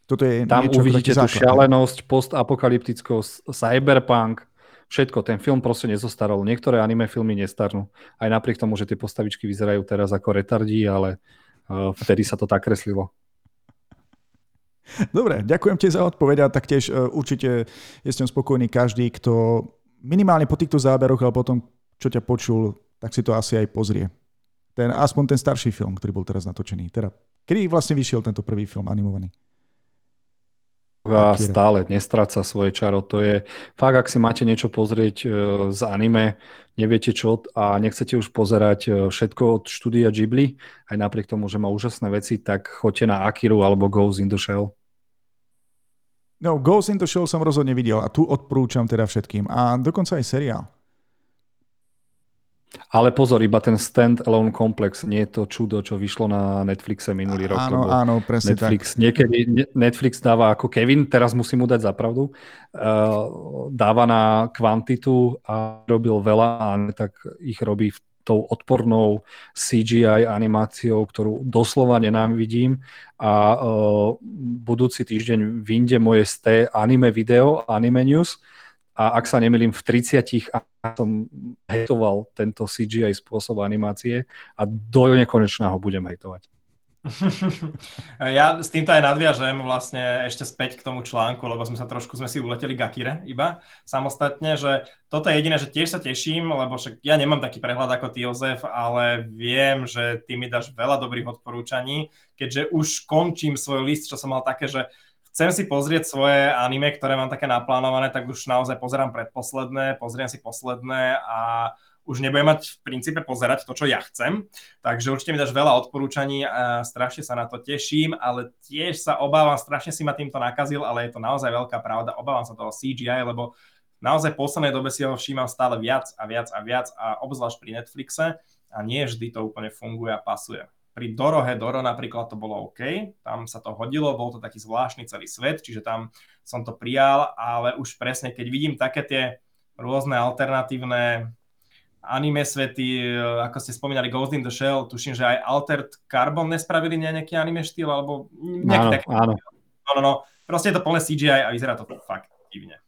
Toto je tam niečo, uvidíte tú šialenosť, postapokalyptickosť, cyberpunk, všetko. Ten film proste nezostarol. Niektoré anime filmy nestarnú. Aj napriek tomu, že tie postavičky vyzerajú teraz ako retardí, ale uh, vtedy sa to tak kreslilo. Dobre, ďakujem ti za odpoveď a taktiež určite je s ňom spokojný každý, kto minimálne po týchto záberoch alebo po tom, čo ťa počul, tak si to asi aj pozrie. Ten, aspoň ten starší film, ktorý bol teraz natočený. Teda, kedy vlastne vyšiel tento prvý film animovaný? A stále nestráca svoje čaro. To je fakt, ak si máte niečo pozrieť z anime, neviete čo a nechcete už pozerať všetko od štúdia Ghibli, aj napriek tomu, že má úžasné veci, tak choďte na Akiru alebo Ghost in the Shell. No, Ghost in the Shell som rozhodne videl a tu odporúčam teda všetkým. A dokonca aj seriál. Ale pozor, iba ten stand-alone komplex, nie je to čudo, čo vyšlo na Netflixe minulý rok. Áno, áno, presne Netflix, tak. Niekedy Netflix dáva ako Kevin, teraz musím mu dať za pravdu, uh, dáva na kvantitu a robil veľa, a tak ich robí v tou odpornou cé gé í animáciou, ktorú doslova nenávidím a uh, budúci týždeň vyjde moje sté anime video, anime news. A ak sa nemýlim, v tridsiatich som hejtoval tento cé gé í spôsob animácie a do nekonečná ho budem hejtovať. Ja s týmto aj nadviažem vlastne ešte späť k tomu článku, lebo sme sa trošku, sme si uleteli k Akire iba samostatne, že toto je jediné, že tiež sa teším, lebo však ja nemám taký prehľad ako ty, Jozef, ale viem, že ty mi dáš veľa dobrých odporúčaní, keďže už končím svoj list, čo som mal také, že chcem si pozrieť svoje anime, ktoré mám také naplánované, tak už naozaj pozerám predposledné, pozriem si posledné a už nebudem mať v princípe pozerať to, čo ja chcem. Takže určite mi dáš veľa odporúčaní a strašne sa na to teším, ale tiež sa obávam, strašne si ma týmto nakazil, ale je to naozaj veľká pravda. Obávam sa toho cé gé í, lebo naozaj v poslednej dobe si ho všímam stále viac a viac a viac a obzvlášť pri Netflixe a nie vždy to úplne funguje a pasuje. Pri Dorohe Doro napríklad to bolo OK, tam sa to hodilo, bol to taký zvláštny celý svet, čiže tam som to prijal, ale už presne, keď vidím také tie rôzne alternatívne anime svety, ako ste spomínali Ghost in the Shell, tuším, že aj Altered Carbon nespravili nejaký anime štýl, alebo nejaký áno, taký. Áno. No, no, no. Proste je to plné C G I a vyzerá to fakt divne.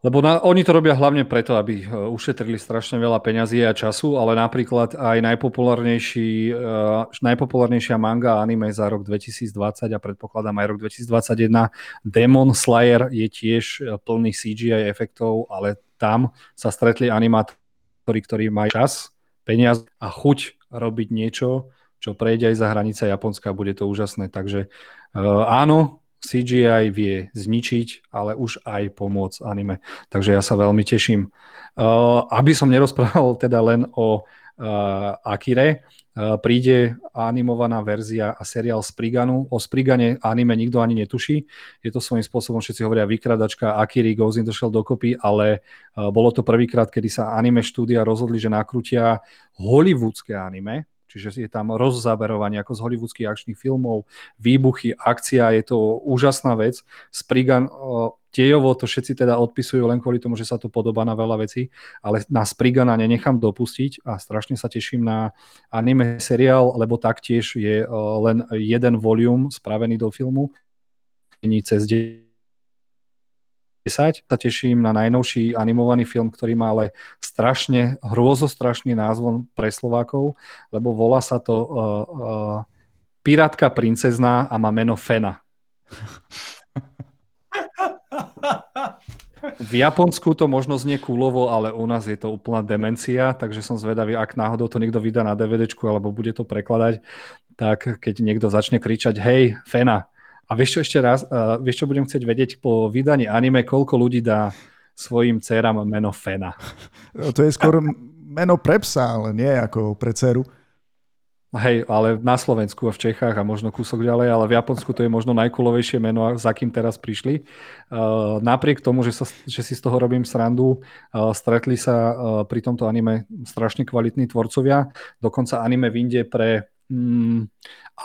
Lebo na, oni to robia hlavne preto, aby ušetrili strašne veľa peňazí a času, ale napríklad aj najpopulárnejší, uh, najpopulárnejšia manga a anime za rok dvetisícdvadsať a predpokladám aj rok dvetisícdvadsaťjeden Demon Slayer je tiež plný C G I efektov, ale tam sa stretli animátori, ktorí majú čas, peniaz a chuť robiť niečo, čo prejde aj za hranice Japonska, bude to úžasné. Takže uh, áno, C G I vie zničiť, ale už aj pomôcť anime. Takže ja sa veľmi teším. Uh, aby som nerozprával teda len o uh, Akire, uh, príde animovaná verzia a seriál Sprigganu. O Spriggane anime nikto ani netuší. Je to svojím spôsobom, všetci hovoria vykradačka, Akiri, Ghost in the Shell dokopy, ale uh, bolo to prvýkrát, kedy sa anime štúdia rozhodli, že nakrutia hollywoodské anime. Čiže je tam rozzáberovanie ako z hollywoodských akčných filmov, výbuchy, akcia, je to úžasná vec. Spriggan, dejovo to všetci teda odpisujú len kvôli tomu, že sa to podobá na veľa vecí, ale na Spriggana nenechám dopustiť a strašne sa teším na anime seriál, lebo taktiež je len jeden volium spravený do filmu. Není cez desať. Sa teším na najnovší animovaný film, ktorý má ale strašne, hrôzostrašný názvon pre Slovákov, lebo volá sa to uh, uh, Pirátka princezná a má meno Fena. V Japonsku to možno znie kúlovo, ale u nás je to úplná demencia, takže som zvedavý, ak náhodou to niekto vydá na DVDčku alebo bude to prekladať, tak keď niekto začne kričať hej, Fena. A vieš čo ešte raz, uh, vieš čo budem chcieť vedieť po vydaní anime, koľko ľudí dá svojim dcerám meno Fena. To je skôr meno pre psa, ale nie ako pre dceru. Hej, ale na Slovensku a v Čechách a možno kúsok ďalej, ale v Japonsku to je možno najkulovejšie meno, za kým teraz prišli. Uh, napriek tomu, že, sa, že si z toho robím srandu, uh, stretli sa uh, pri tomto anime strašne kvalitní tvorcovia. Dokonca anime vyjde pre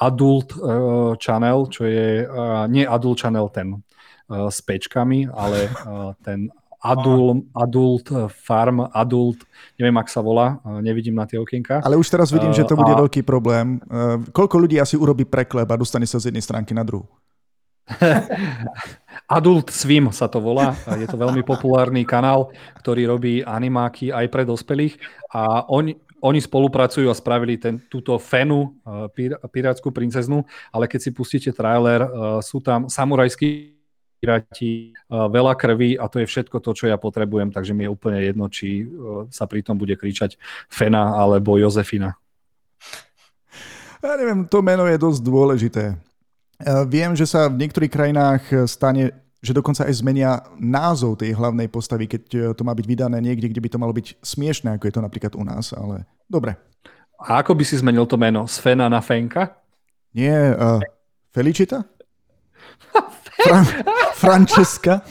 Adult uh, Channel, čo je, uh, nie Adult Channel ten uh, s pečkami, ale uh, ten Adult, adult Farm, Adult, neviem, ak sa volá, uh, nevidím na tie okienka. Ale už teraz vidím, uh, že to bude a... veľký problém. Uh, koľko ľudí asi urobí preklep a dostane sa z jednej stránky na druhú? Adult Swim sa to volá, je to veľmi populárny kanál, ktorý robí animáky aj pre dospelých a oni, oni spolupracujú a spravili ten, túto Fenu, pir, pirátsku princeznu, ale keď si pustíte trailer, sú tam samurajskí piráti, veľa krvi a to je všetko to, čo ja potrebujem, takže mi je úplne jedno, či sa pri tom bude kričať Fena alebo Jozefina. Ja neviem, to meno je dosť dôležité. Viem, že sa v niektorých krajinách stane, že dokonca aj zmenia názov tej hlavnej postavy, keď to má byť vydané niekde, kde by to malo byť smiešné, ako je to napríklad u nás, ale dobre. A ako by si zmenil to meno? Z Fena na Fenka? Nie, uh, Felicita? Fra- Francesca?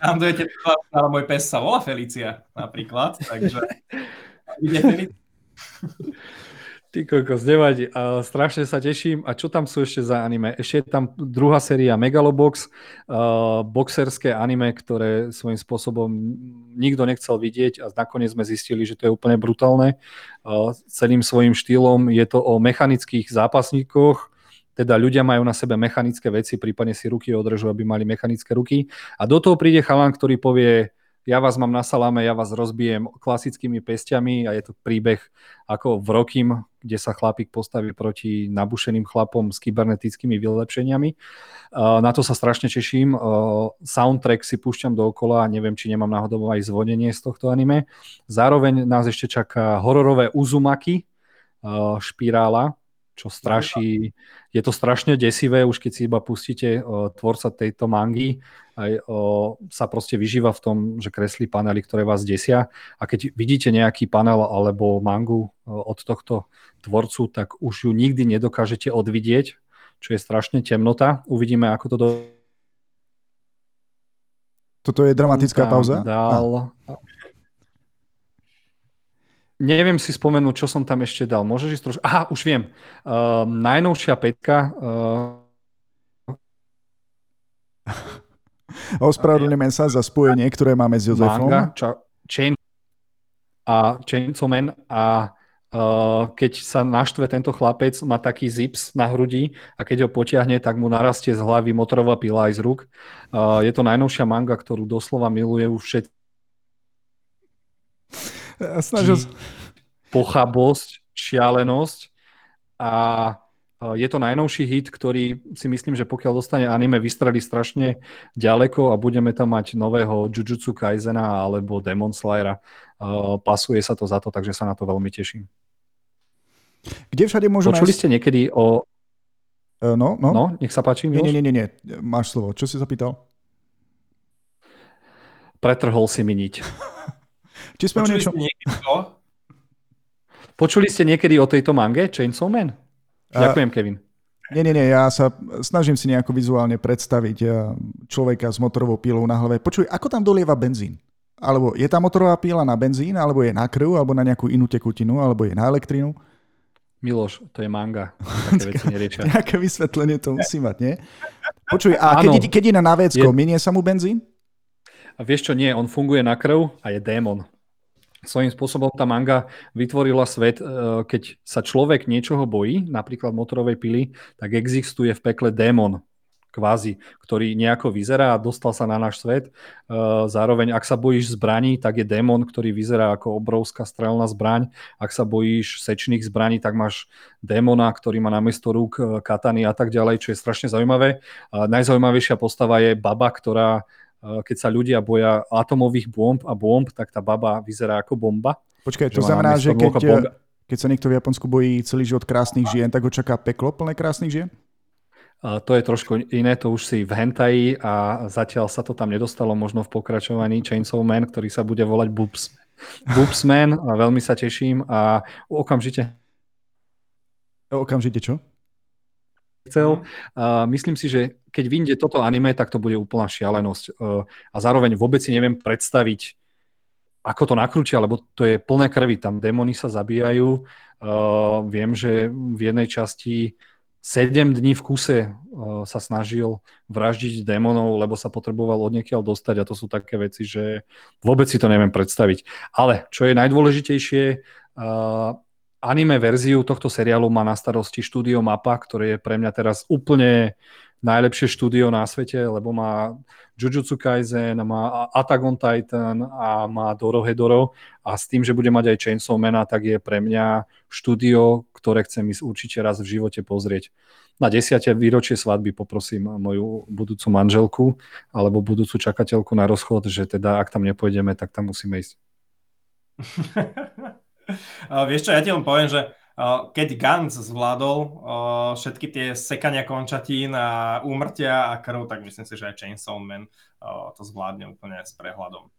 Tam dojete, ale môj pes sa volá Felicia napríklad, takže ide Felicia. Ty kokos, nevadí. Uh, strašne sa teším. A čo tam sú ešte za anime? Ešte je tam druhá séria Megalobox, uh, boxerské anime, ktoré svojím spôsobom nikto nechcel vidieť a nakoniec sme zistili, že to je úplne brutálne. Uh, celým svojím štýlom je to o mechanických zápasníkoch, teda ľudia majú na sebe mechanické veci, prípadne si ruky odrežú, aby mali mechanické ruky. A do toho príde chalan, ktorý povie... ja vás mám na saláme, ja vás rozbijem klasickými pestiami a je to príbeh ako v Rokim, kde sa chlapík postaví proti nabušeným chlapom s kybernetickými vylepšeniami. Na to sa strašne teším. Soundtrack si púšťam dookola a neviem, či nemám náhodou aj zvonenie z tohto anime. Zároveň nás ešte čaká hororové Uzumaki, špirála, čo straší, je to strašne desivé, už keď si iba pustíte uh, tvorca tejto mangy, aj, uh, sa proste vyžíva v tom, že kreslí panely, ktoré vás desia a keď vidíte nejaký panel alebo mangu uh, od tohto tvorcu, tak už ju nikdy nedokážete odvidieť, čo je strašne temnota. Uvidíme, ako to do... Toto je dramatická pauza? Dal... Ah. Neviem si spomenúť, čo som tam ešte dal. Môžeš ísť trošku... Aha, už viem. Uh, najnovšia petka... Uh... Ospravedlňujem sa za spojenie, ktoré máme s Jozefom. Manga, ča- Chain a Chainsaw Man a uh, keď sa naštve tento chlapec, má taký zips na hrudi a keď ho potiahne, tak mu narastie z hlavy motorová pila aj z rúk. Uh, je to najnovšia manga, ktorú doslova miluje už všetci. Snažil... Pochabosť, šialenosť a je to najnovší hit, ktorý si myslím, že pokiaľ dostane anime, vystrelí strašne ďaleko a budeme tam mať nového Jujutsu Kaisena alebo Demon Slayera. Uh, pasuje sa to za to, takže sa na to veľmi teším. Kde všade môžu... Počuli nájsť... ste niekedy o... Uh, no, no. No, nech sa páči, Miloš. Nie, nie, nie, nie, máš slovo. Čo si zapýtal? Pretrhol si mi niť. Či sme Počuli, niečo... ste niekedy o... Počuli ste niekedy o tejto mange Chainsaw Man? Ďakujem, Kevin. Uh, nie, nie, nie, ja sa snažím si nejako vizuálne predstaviť človeka s motorovou pílou na hlave. Počuj, ako tam dolieva benzín? Alebo je tá motorová píla na benzín, alebo je na krv, alebo na nejakú inú tekutinu, alebo je na elektrínu? Miloš, to je manga. Také veci neriečia. Nejaké vysvetlenie to musí mať, nie? Počuj, a ano, keď, keď je na navécko, je... minie sa mu benzín? A vieš čo, nie, on funguje na krv a je démon. Svojím spôsobom tá manga vytvorila svet, keď sa človek niečoho bojí, napríklad motorovej pily, tak existuje v pekle démon, kvázi, ktorý nejako vyzerá a dostal sa na náš svet. Zároveň, ak sa bojíš zbraní, tak je démon, ktorý vyzerá ako obrovská strelná zbraň. Ak sa bojíš sečných zbraní, tak máš démona, ktorý má namiesto rúk katany a tak ďalej, čo je strašne zaujímavé. Najzaujímavejšia postava je baba, ktorá keď sa ľudia boja atomových bomb a bomb, tak tá baba vyzerá ako bomba. Počkaj, to znamená, že keď, keď sa niekto v Japonsku bojí celý život krásnych žien, tak ho čaká peklo plné krásnych žien? A to je trošku iné, to už si v hentaji a zatiaľ sa to tam nedostalo, možno v pokračovaní Chainsaw Man, ktorý sa bude volať Boobs, Boobs Man a veľmi sa teším a okamžite... Okamžite čo? Chcel. Uh, myslím si, že keď vyjde toto anime, tak to bude úplná šialenosť. Uh, a zároveň vôbec si neviem predstaviť, ako to nakrúčia, lebo to je plné krvi. Tam démoni sa zabíjajú. Uh, viem, že v jednej časti sedem dní v kuse uh, sa snažil vraždiť démonov, lebo sa potreboval odniekiaľ dostať a to sú také veci, že vôbec si to neviem predstaviť. Ale čo je najdôležitejšie... Uh, Anime verziu tohto seriálu má na starosti štúdio Mapa, ktoré je pre mňa teraz úplne najlepšie štúdio na svete, lebo má Jujutsu Kaisen, má Attack on Titan a má Dorohedoro a s tým, že bude mať aj Chainsaw Man, tak je pre mňa štúdio, ktoré chcem ísť určite raz v živote pozrieť. Na desiate výročie svadby poprosím moju budúcu manželku alebo budúcu čakateľku na rozchod, že teda ak tam nepôjdeme, tak tam musíme ísť. Uh, vieš čo, ja ti len poviem, že uh, keď Gantz zvládol uh, všetky tie sekania končatín a úmrtia a krv, tak myslím si, že aj Chainsaw Man uh, to zvládne úplne s prehľadom.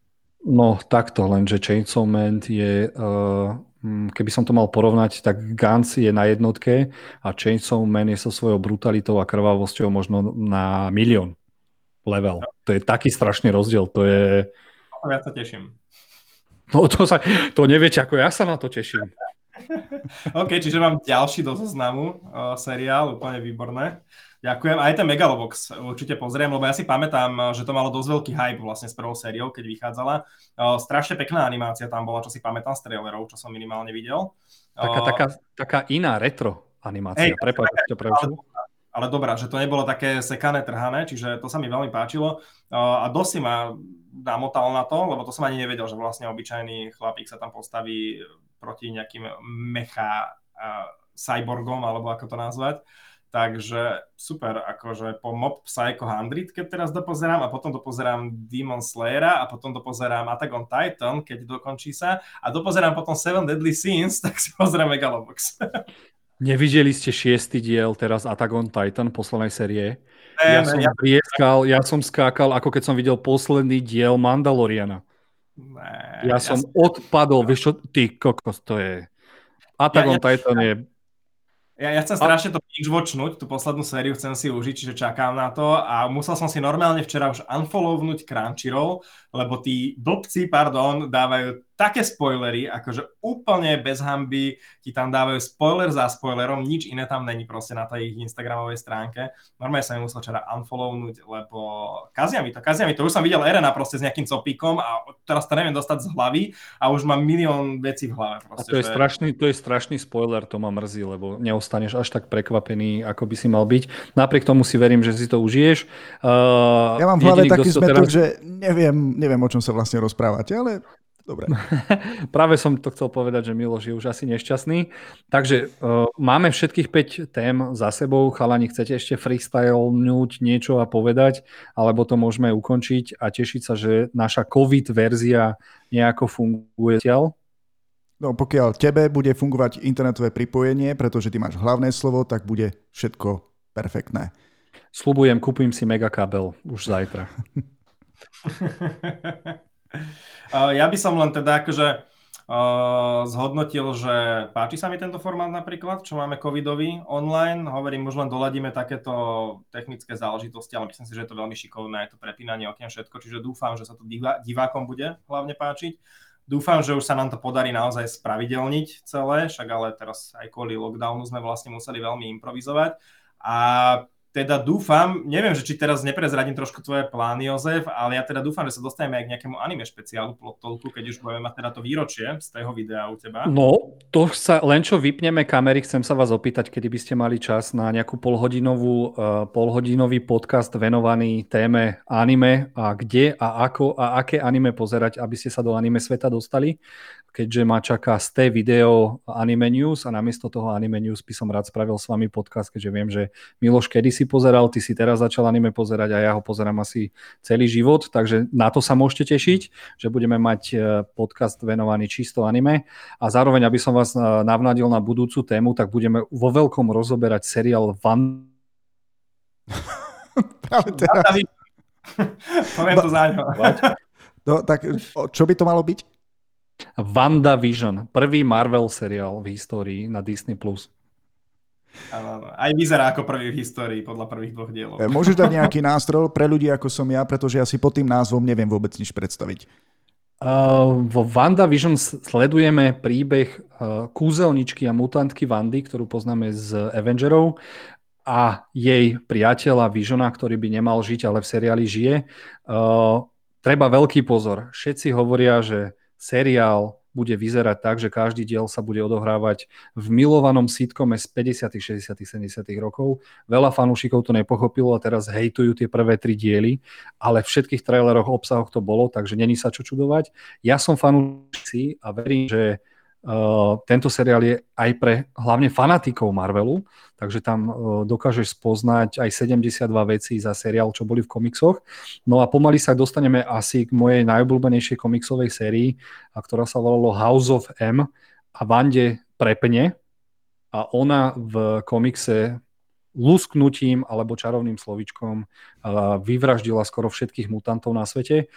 No takto, lenže Chainsaw Man je, uh, keby som to mal porovnať, tak Gantz je na jednotke a Chainsaw Man je so svojou brutalitou a krvavosťou možno na milión level. To je taký strašný rozdiel, to je... Ja sa teším. No to, sa, to neviete, ako ja sa na to teším. OK, čiže mám ďalší do zoznamu uh, seriál, úplne výborné. Ďakujem. Aj ten Megalobox určite pozriem, lebo ja si pamätám, že to malo dosť veľký hype vlastne s prvou sériou, keď vychádzala. Uh, strašne pekná animácia tam bola, čo si pamätám z trailerov, čo som minimálne videl. Taká, uh, taká, taká iná retro animácia. Hey, Prepáč, to preučil. Ale dobrá, že to nebolo také sekané, trhané, čiže to sa mi veľmi páčilo. A dosť si ma namotal na to, lebo to som ani nevedel, že vlastne obyčajný chlapík sa tam postaví proti nejakým mecha cyborgom, alebo ako to nazvať. Takže super, akože po Mob Psycho sto, keď teraz dopozerám, a potom dopozerám Demon Slayera, a potom dopozerám Attack on Titan, keď dokončí sa, a dopozerám potom Seven Deadly Sins, tak si pozerám Megalobox. Nevideli ste šiestý diel teraz Attack on Titan poslednej série? Ne, ja, som ne, ja... Prieskal, ja som skákal, ako keď som videl posledný diel Mandaloriana. Ne, ja, ja som ja... odpadol, vieš čo, ty kokos, to je... Attack ja, on ja, Titan ja... je... Ja, ja chcem strašne to binge-watchnúť, tú poslednú sériu chcem si užiť, čiže čakám na to a musel som si normálne včera už unfollownúť Crunchyroll, lebo tí blbci, pardon, dávajú také spoilery, akože úplne bez hanby ti tam dávajú spoiler za spoilerom, nič iné tam není proste na tej ich instagramovej stránke. Normálne som im musel včera unfollownúť, lebo kazia mi to, kazia mi to. Už som videl Erena proste s nejakým copíkom a teraz to neviem dostať z hlavy a už mám milión vecí v hlave. Proste, a to je, že... strašný, to je strašný spoiler, to ma mrzí, lebo neostaneš až tak prekvapený, ako by si mal byť. Napriek tomu si verím, že si to užiješ. Uh, ja mám v hlave taký smetok, teraz... že neviem, neviem, o čom sa vlastne rozprávate, ale... Dobre. Práve som to chcel povedať, že Miloš je už asi nešťastný. Takže uh, máme všetkých päť tém za sebou. Chalani, chcete ešte freestylenúť niečo a povedať? Alebo to môžeme ukončiť a tešiť sa, že naša COVID verzia nejako funguje? No pokiaľ tebe bude fungovať internetové pripojenie, pretože ty máš hlavné slovo, tak bude všetko perfektné. Sľubujem, kúpim si megakábel už zajtra. Ja by som len teda akože uh, zhodnotil, že páči sa mi tento formát napríklad, čo máme covidový online. Hovorím, už len doladíme takéto technické záležitosti, ale myslím si, že je to veľmi šikovné, je to prepínanie okien, všetko, čiže dúfam, že sa to divá- divákom bude hlavne páčiť. Dúfam, že už sa nám to podarí naozaj spravidelniť celé, však ale teraz aj kvôli lockdownu sme vlastne museli veľmi improvizovať. A teda dúfam, neviem, že či teraz neprezradím trošku tvoje plány, Jozef, ale ja teda dúfam, že sa dostaneme aj k nejakému anime špeciálu Plot Talku, keď už budeme mať teda to výročie z tého videa u teba. No, to sa len čo vypneme kamery, chcem sa vás opýtať, kedy by ste mali čas na nejakú polhodinovú, uh, polhodinový podcast venovaný téme anime a kde a ako a aké anime pozerať, aby ste sa do anime sveta dostali, keďže ma čaká sté video Anime News a namiesto toho Anime News by som rád spravil s vami podcast, keďže viem, že Miloš kedysi si pozeral, ty si teraz začal anime pozerať a ja ho pozerám asi celý život, takže na to sa môžete tešiť, že budeme mať podcast venovaný čisto anime a zároveň, aby som vás navnadil na budúcu tému, tak budeme vo veľkom rozoberať seriál Van... Teraz... Poviem to za ňo. No, tak čo by to malo byť? WandaVision, prvý Marvel seriál v histórii na Disney plus. Aj vyzerá ako prvý v histórii podľa prvých dvoch dielov. Môžeš dať nejaký nástroj pre ľudí ako som ja, pretože ja si pod tým názvom neviem vôbec nič predstaviť. Uh, vo WandaVision sledujeme príbeh uh, kúzelničky a mutantky Vandy, ktorú poznáme z Avengerov, a jej priateľa Visiona, ktorý by nemal žiť, ale v seriáli žije. Uh, treba veľký pozor. Všetci hovoria, že seriál bude vyzerať tak, že každý diel sa bude odohrávať v milovanom sitkome z päťdesiatych, šesťdesiatych, sedemdesiatych rokov. Veľa fanúšikov to nepochopilo a teraz hejtujú tie prvé tri diely, ale v všetkých traileroch, obsahoch to bolo, takže není sa čo čudovať. Ja som fanúšik a verím, že Uh, tento seriál je aj pre hlavne fanatikov Marvelu, takže tam uh, dokážeš spoznať aj sedemdesiatdva vecí za seriál, čo boli v komiksoch. No a pomaly sa dostaneme asi k mojej najobľúbenejšej komiksovej sérii, a ktorá sa volalo House of M, a Vande prepne a ona v komikse lusknutím alebo čarovným slovičkom uh, vyvraždila skoro všetkých mutantov na svete.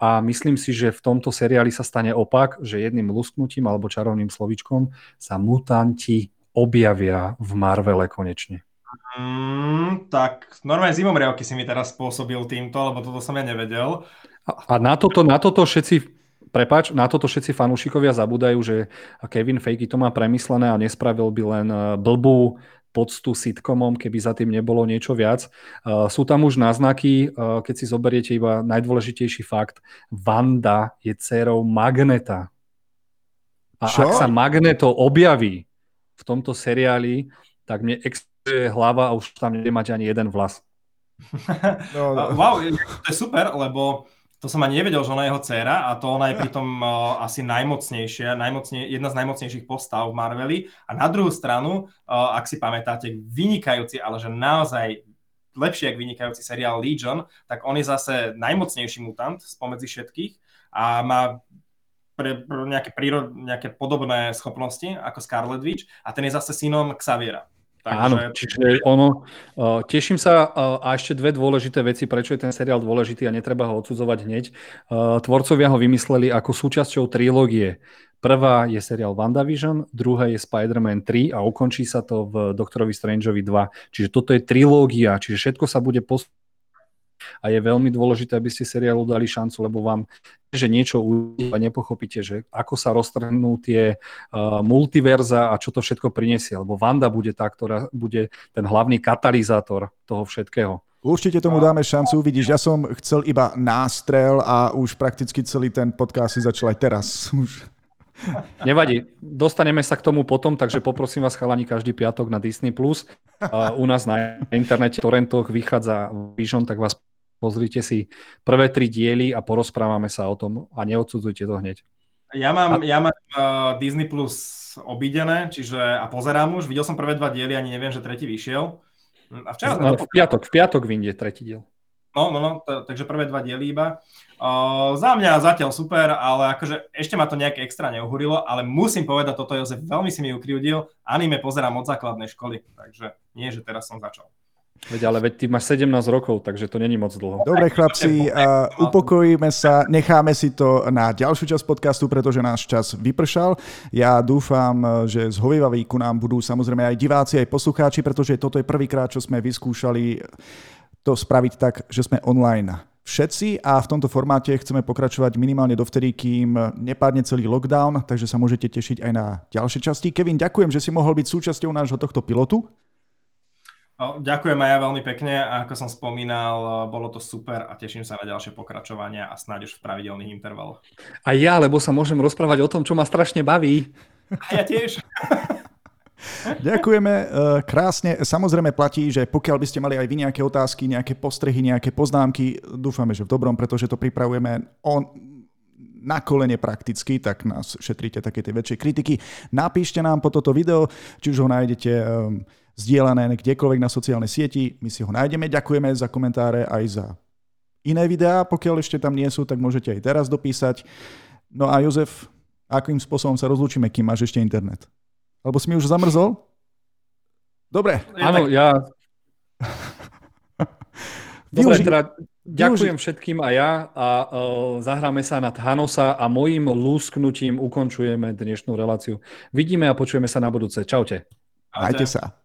A myslím si, že v tomto seriáli sa stane opak, že jedným lusknutím alebo čarovným slovíčkom sa mutanti objavia v Marvele konečne. Mm, tak normálne zimomriavky si mi teraz spôsobil týmto, lebo toto som ja nevedel. A, a na, toto, na toto všetci... Prepáč, na toto všetci fanúšikovia zabúdajú, že Kevin Feige to má premyslené a nespravil by len blbú poctu sitcomom, keby za tým nebolo niečo viac. Uh, sú tam už náznaky, uh, keď si zoberiete iba najdôležitejší fakt. Vanda je dcérou Magneta. A čo? Ak sa Magneto objaví v tomto seriáli, tak mne exploduje hlava a už tam nemáte ani jeden vlas. No, no. Wow, to je super, lebo to som ani nevedel, že ona je jeho dcéra, a to ona je pritom uh, asi najmocnejšia, najmocne, jedna z najmocnejších postav v Marveli. A na druhú stranu, uh, ak si pamätáte, vynikajúci, ale že naozaj lepšie, ako vynikajúci seriál Legion, tak on je zase najmocnejší mutant spomedzi všetkých a má pre, pre nejaké, prírod, nejaké podobné schopnosti ako Scarlet Witch, a ten je zase synom Xaviera. Takže... Áno, čiže ono, uh, teším sa uh, a ešte dve dôležité veci, prečo je ten seriál dôležitý a netreba ho odsudzovať hneď. Uh, tvorcovia ho vymysleli ako súčasťou trilógie. Prvá je seriál WandaVision, druhá je Spider-Man tri a ukončí sa to v Doktorovi Strangeovi dva. Čiže toto je trilógia, čiže všetko sa bude postupovať a je veľmi dôležité, aby ste seriálu dali šancu, lebo vám že niečo a nepochopíte, že ako sa roztrhnú tie uh, multiverza a čo to všetko prinesie, lebo Wanda bude tá, ktorá bude ten hlavný katalizátor toho všetkého. Určite tomu dáme šancu, vidíš, ja som chcel iba nástrel a už prakticky celý ten podcast si začal aj teraz. Už. Nevadí, dostaneme sa k tomu potom, takže poprosím vás chalani každý piatok na Disney plus. Uh, u nás na internete v torrentoch vychádza Vision, tak vás pozrite si prvé tri diely a porozprávame sa o tom a neodsudzujte to hneď. Ja mám, ja mám uh, Disney Plus obídené, čiže a pozerám už, videl som prvé dva diely, ani neviem, že tretí vyšiel. A včera no, v piatok, v piatok vyjde tretí diel. No, no, no, t- takže prvé dva diely iba. Uh, za mňa zatiaľ super, ale akože ešte ma to nejak extra neuhurilo, ale musím povedať toto, Jozef, veľmi si mi ukriudil, anime pozerám od základnej školy, takže nie, že teraz som začal. Veď, ale veď ty máš sedemnásť rokov, takže to není moc dlho. Dobre chlapci, uh, upokojíme sa, necháme si to na ďalšiu časť podcastu, pretože náš čas vypršal. Ja dúfam, že zhovievaví ku nám budú samozrejme aj diváci, aj poslucháči, pretože toto je prvýkrát, čo sme vyskúšali to spraviť tak, že sme online všetci a v tomto formáte chceme pokračovať minimálne dovtedy, kým nepadne celý lockdown, takže sa môžete tešiť aj na ďalšie časti. Kevin, ďakujem, že si mohol byť súčasťou nášho tohto pilotu. Ďakujem aj ja veľmi pekne a ako som spomínal, bolo to super a teším sa na ďalšie pokračovania a snáď už v pravidelných intervaloch. A ja, lebo sa môžem rozprávať o tom, čo ma strašne baví. A ja tiež. Ďakujeme krásne. Samozrejme platí, že pokiaľ by ste mali aj vy nejaké otázky, nejaké postrehy, nejaké poznámky, dúfame, že v dobrom, pretože to pripravujeme on... na kolene prakticky, tak nás šetríte také tie väčšie kritiky. Napíšte nám po toto video, či už ho nájdete um, zdieľané kdekoľvek na sociálnej sieti. My si ho nájdeme. Ďakujeme za komentáre aj za iné videá. Pokiaľ ešte tam nie sú, tak môžete aj teraz dopísať. No a Jozef, akým spôsobom sa rozlúčime, kým máš ešte internet? Alebo si mi už zamrzol? Dobre. Áno, tak... ja... Dobre, teda ďakujem všetkým aj ja a uh, zahráme sa na Thanosa a mojím lúsknutím ukončujeme dnešnú reláciu. Vidíme a počujeme sa na budúce. Čaute. Majte sa.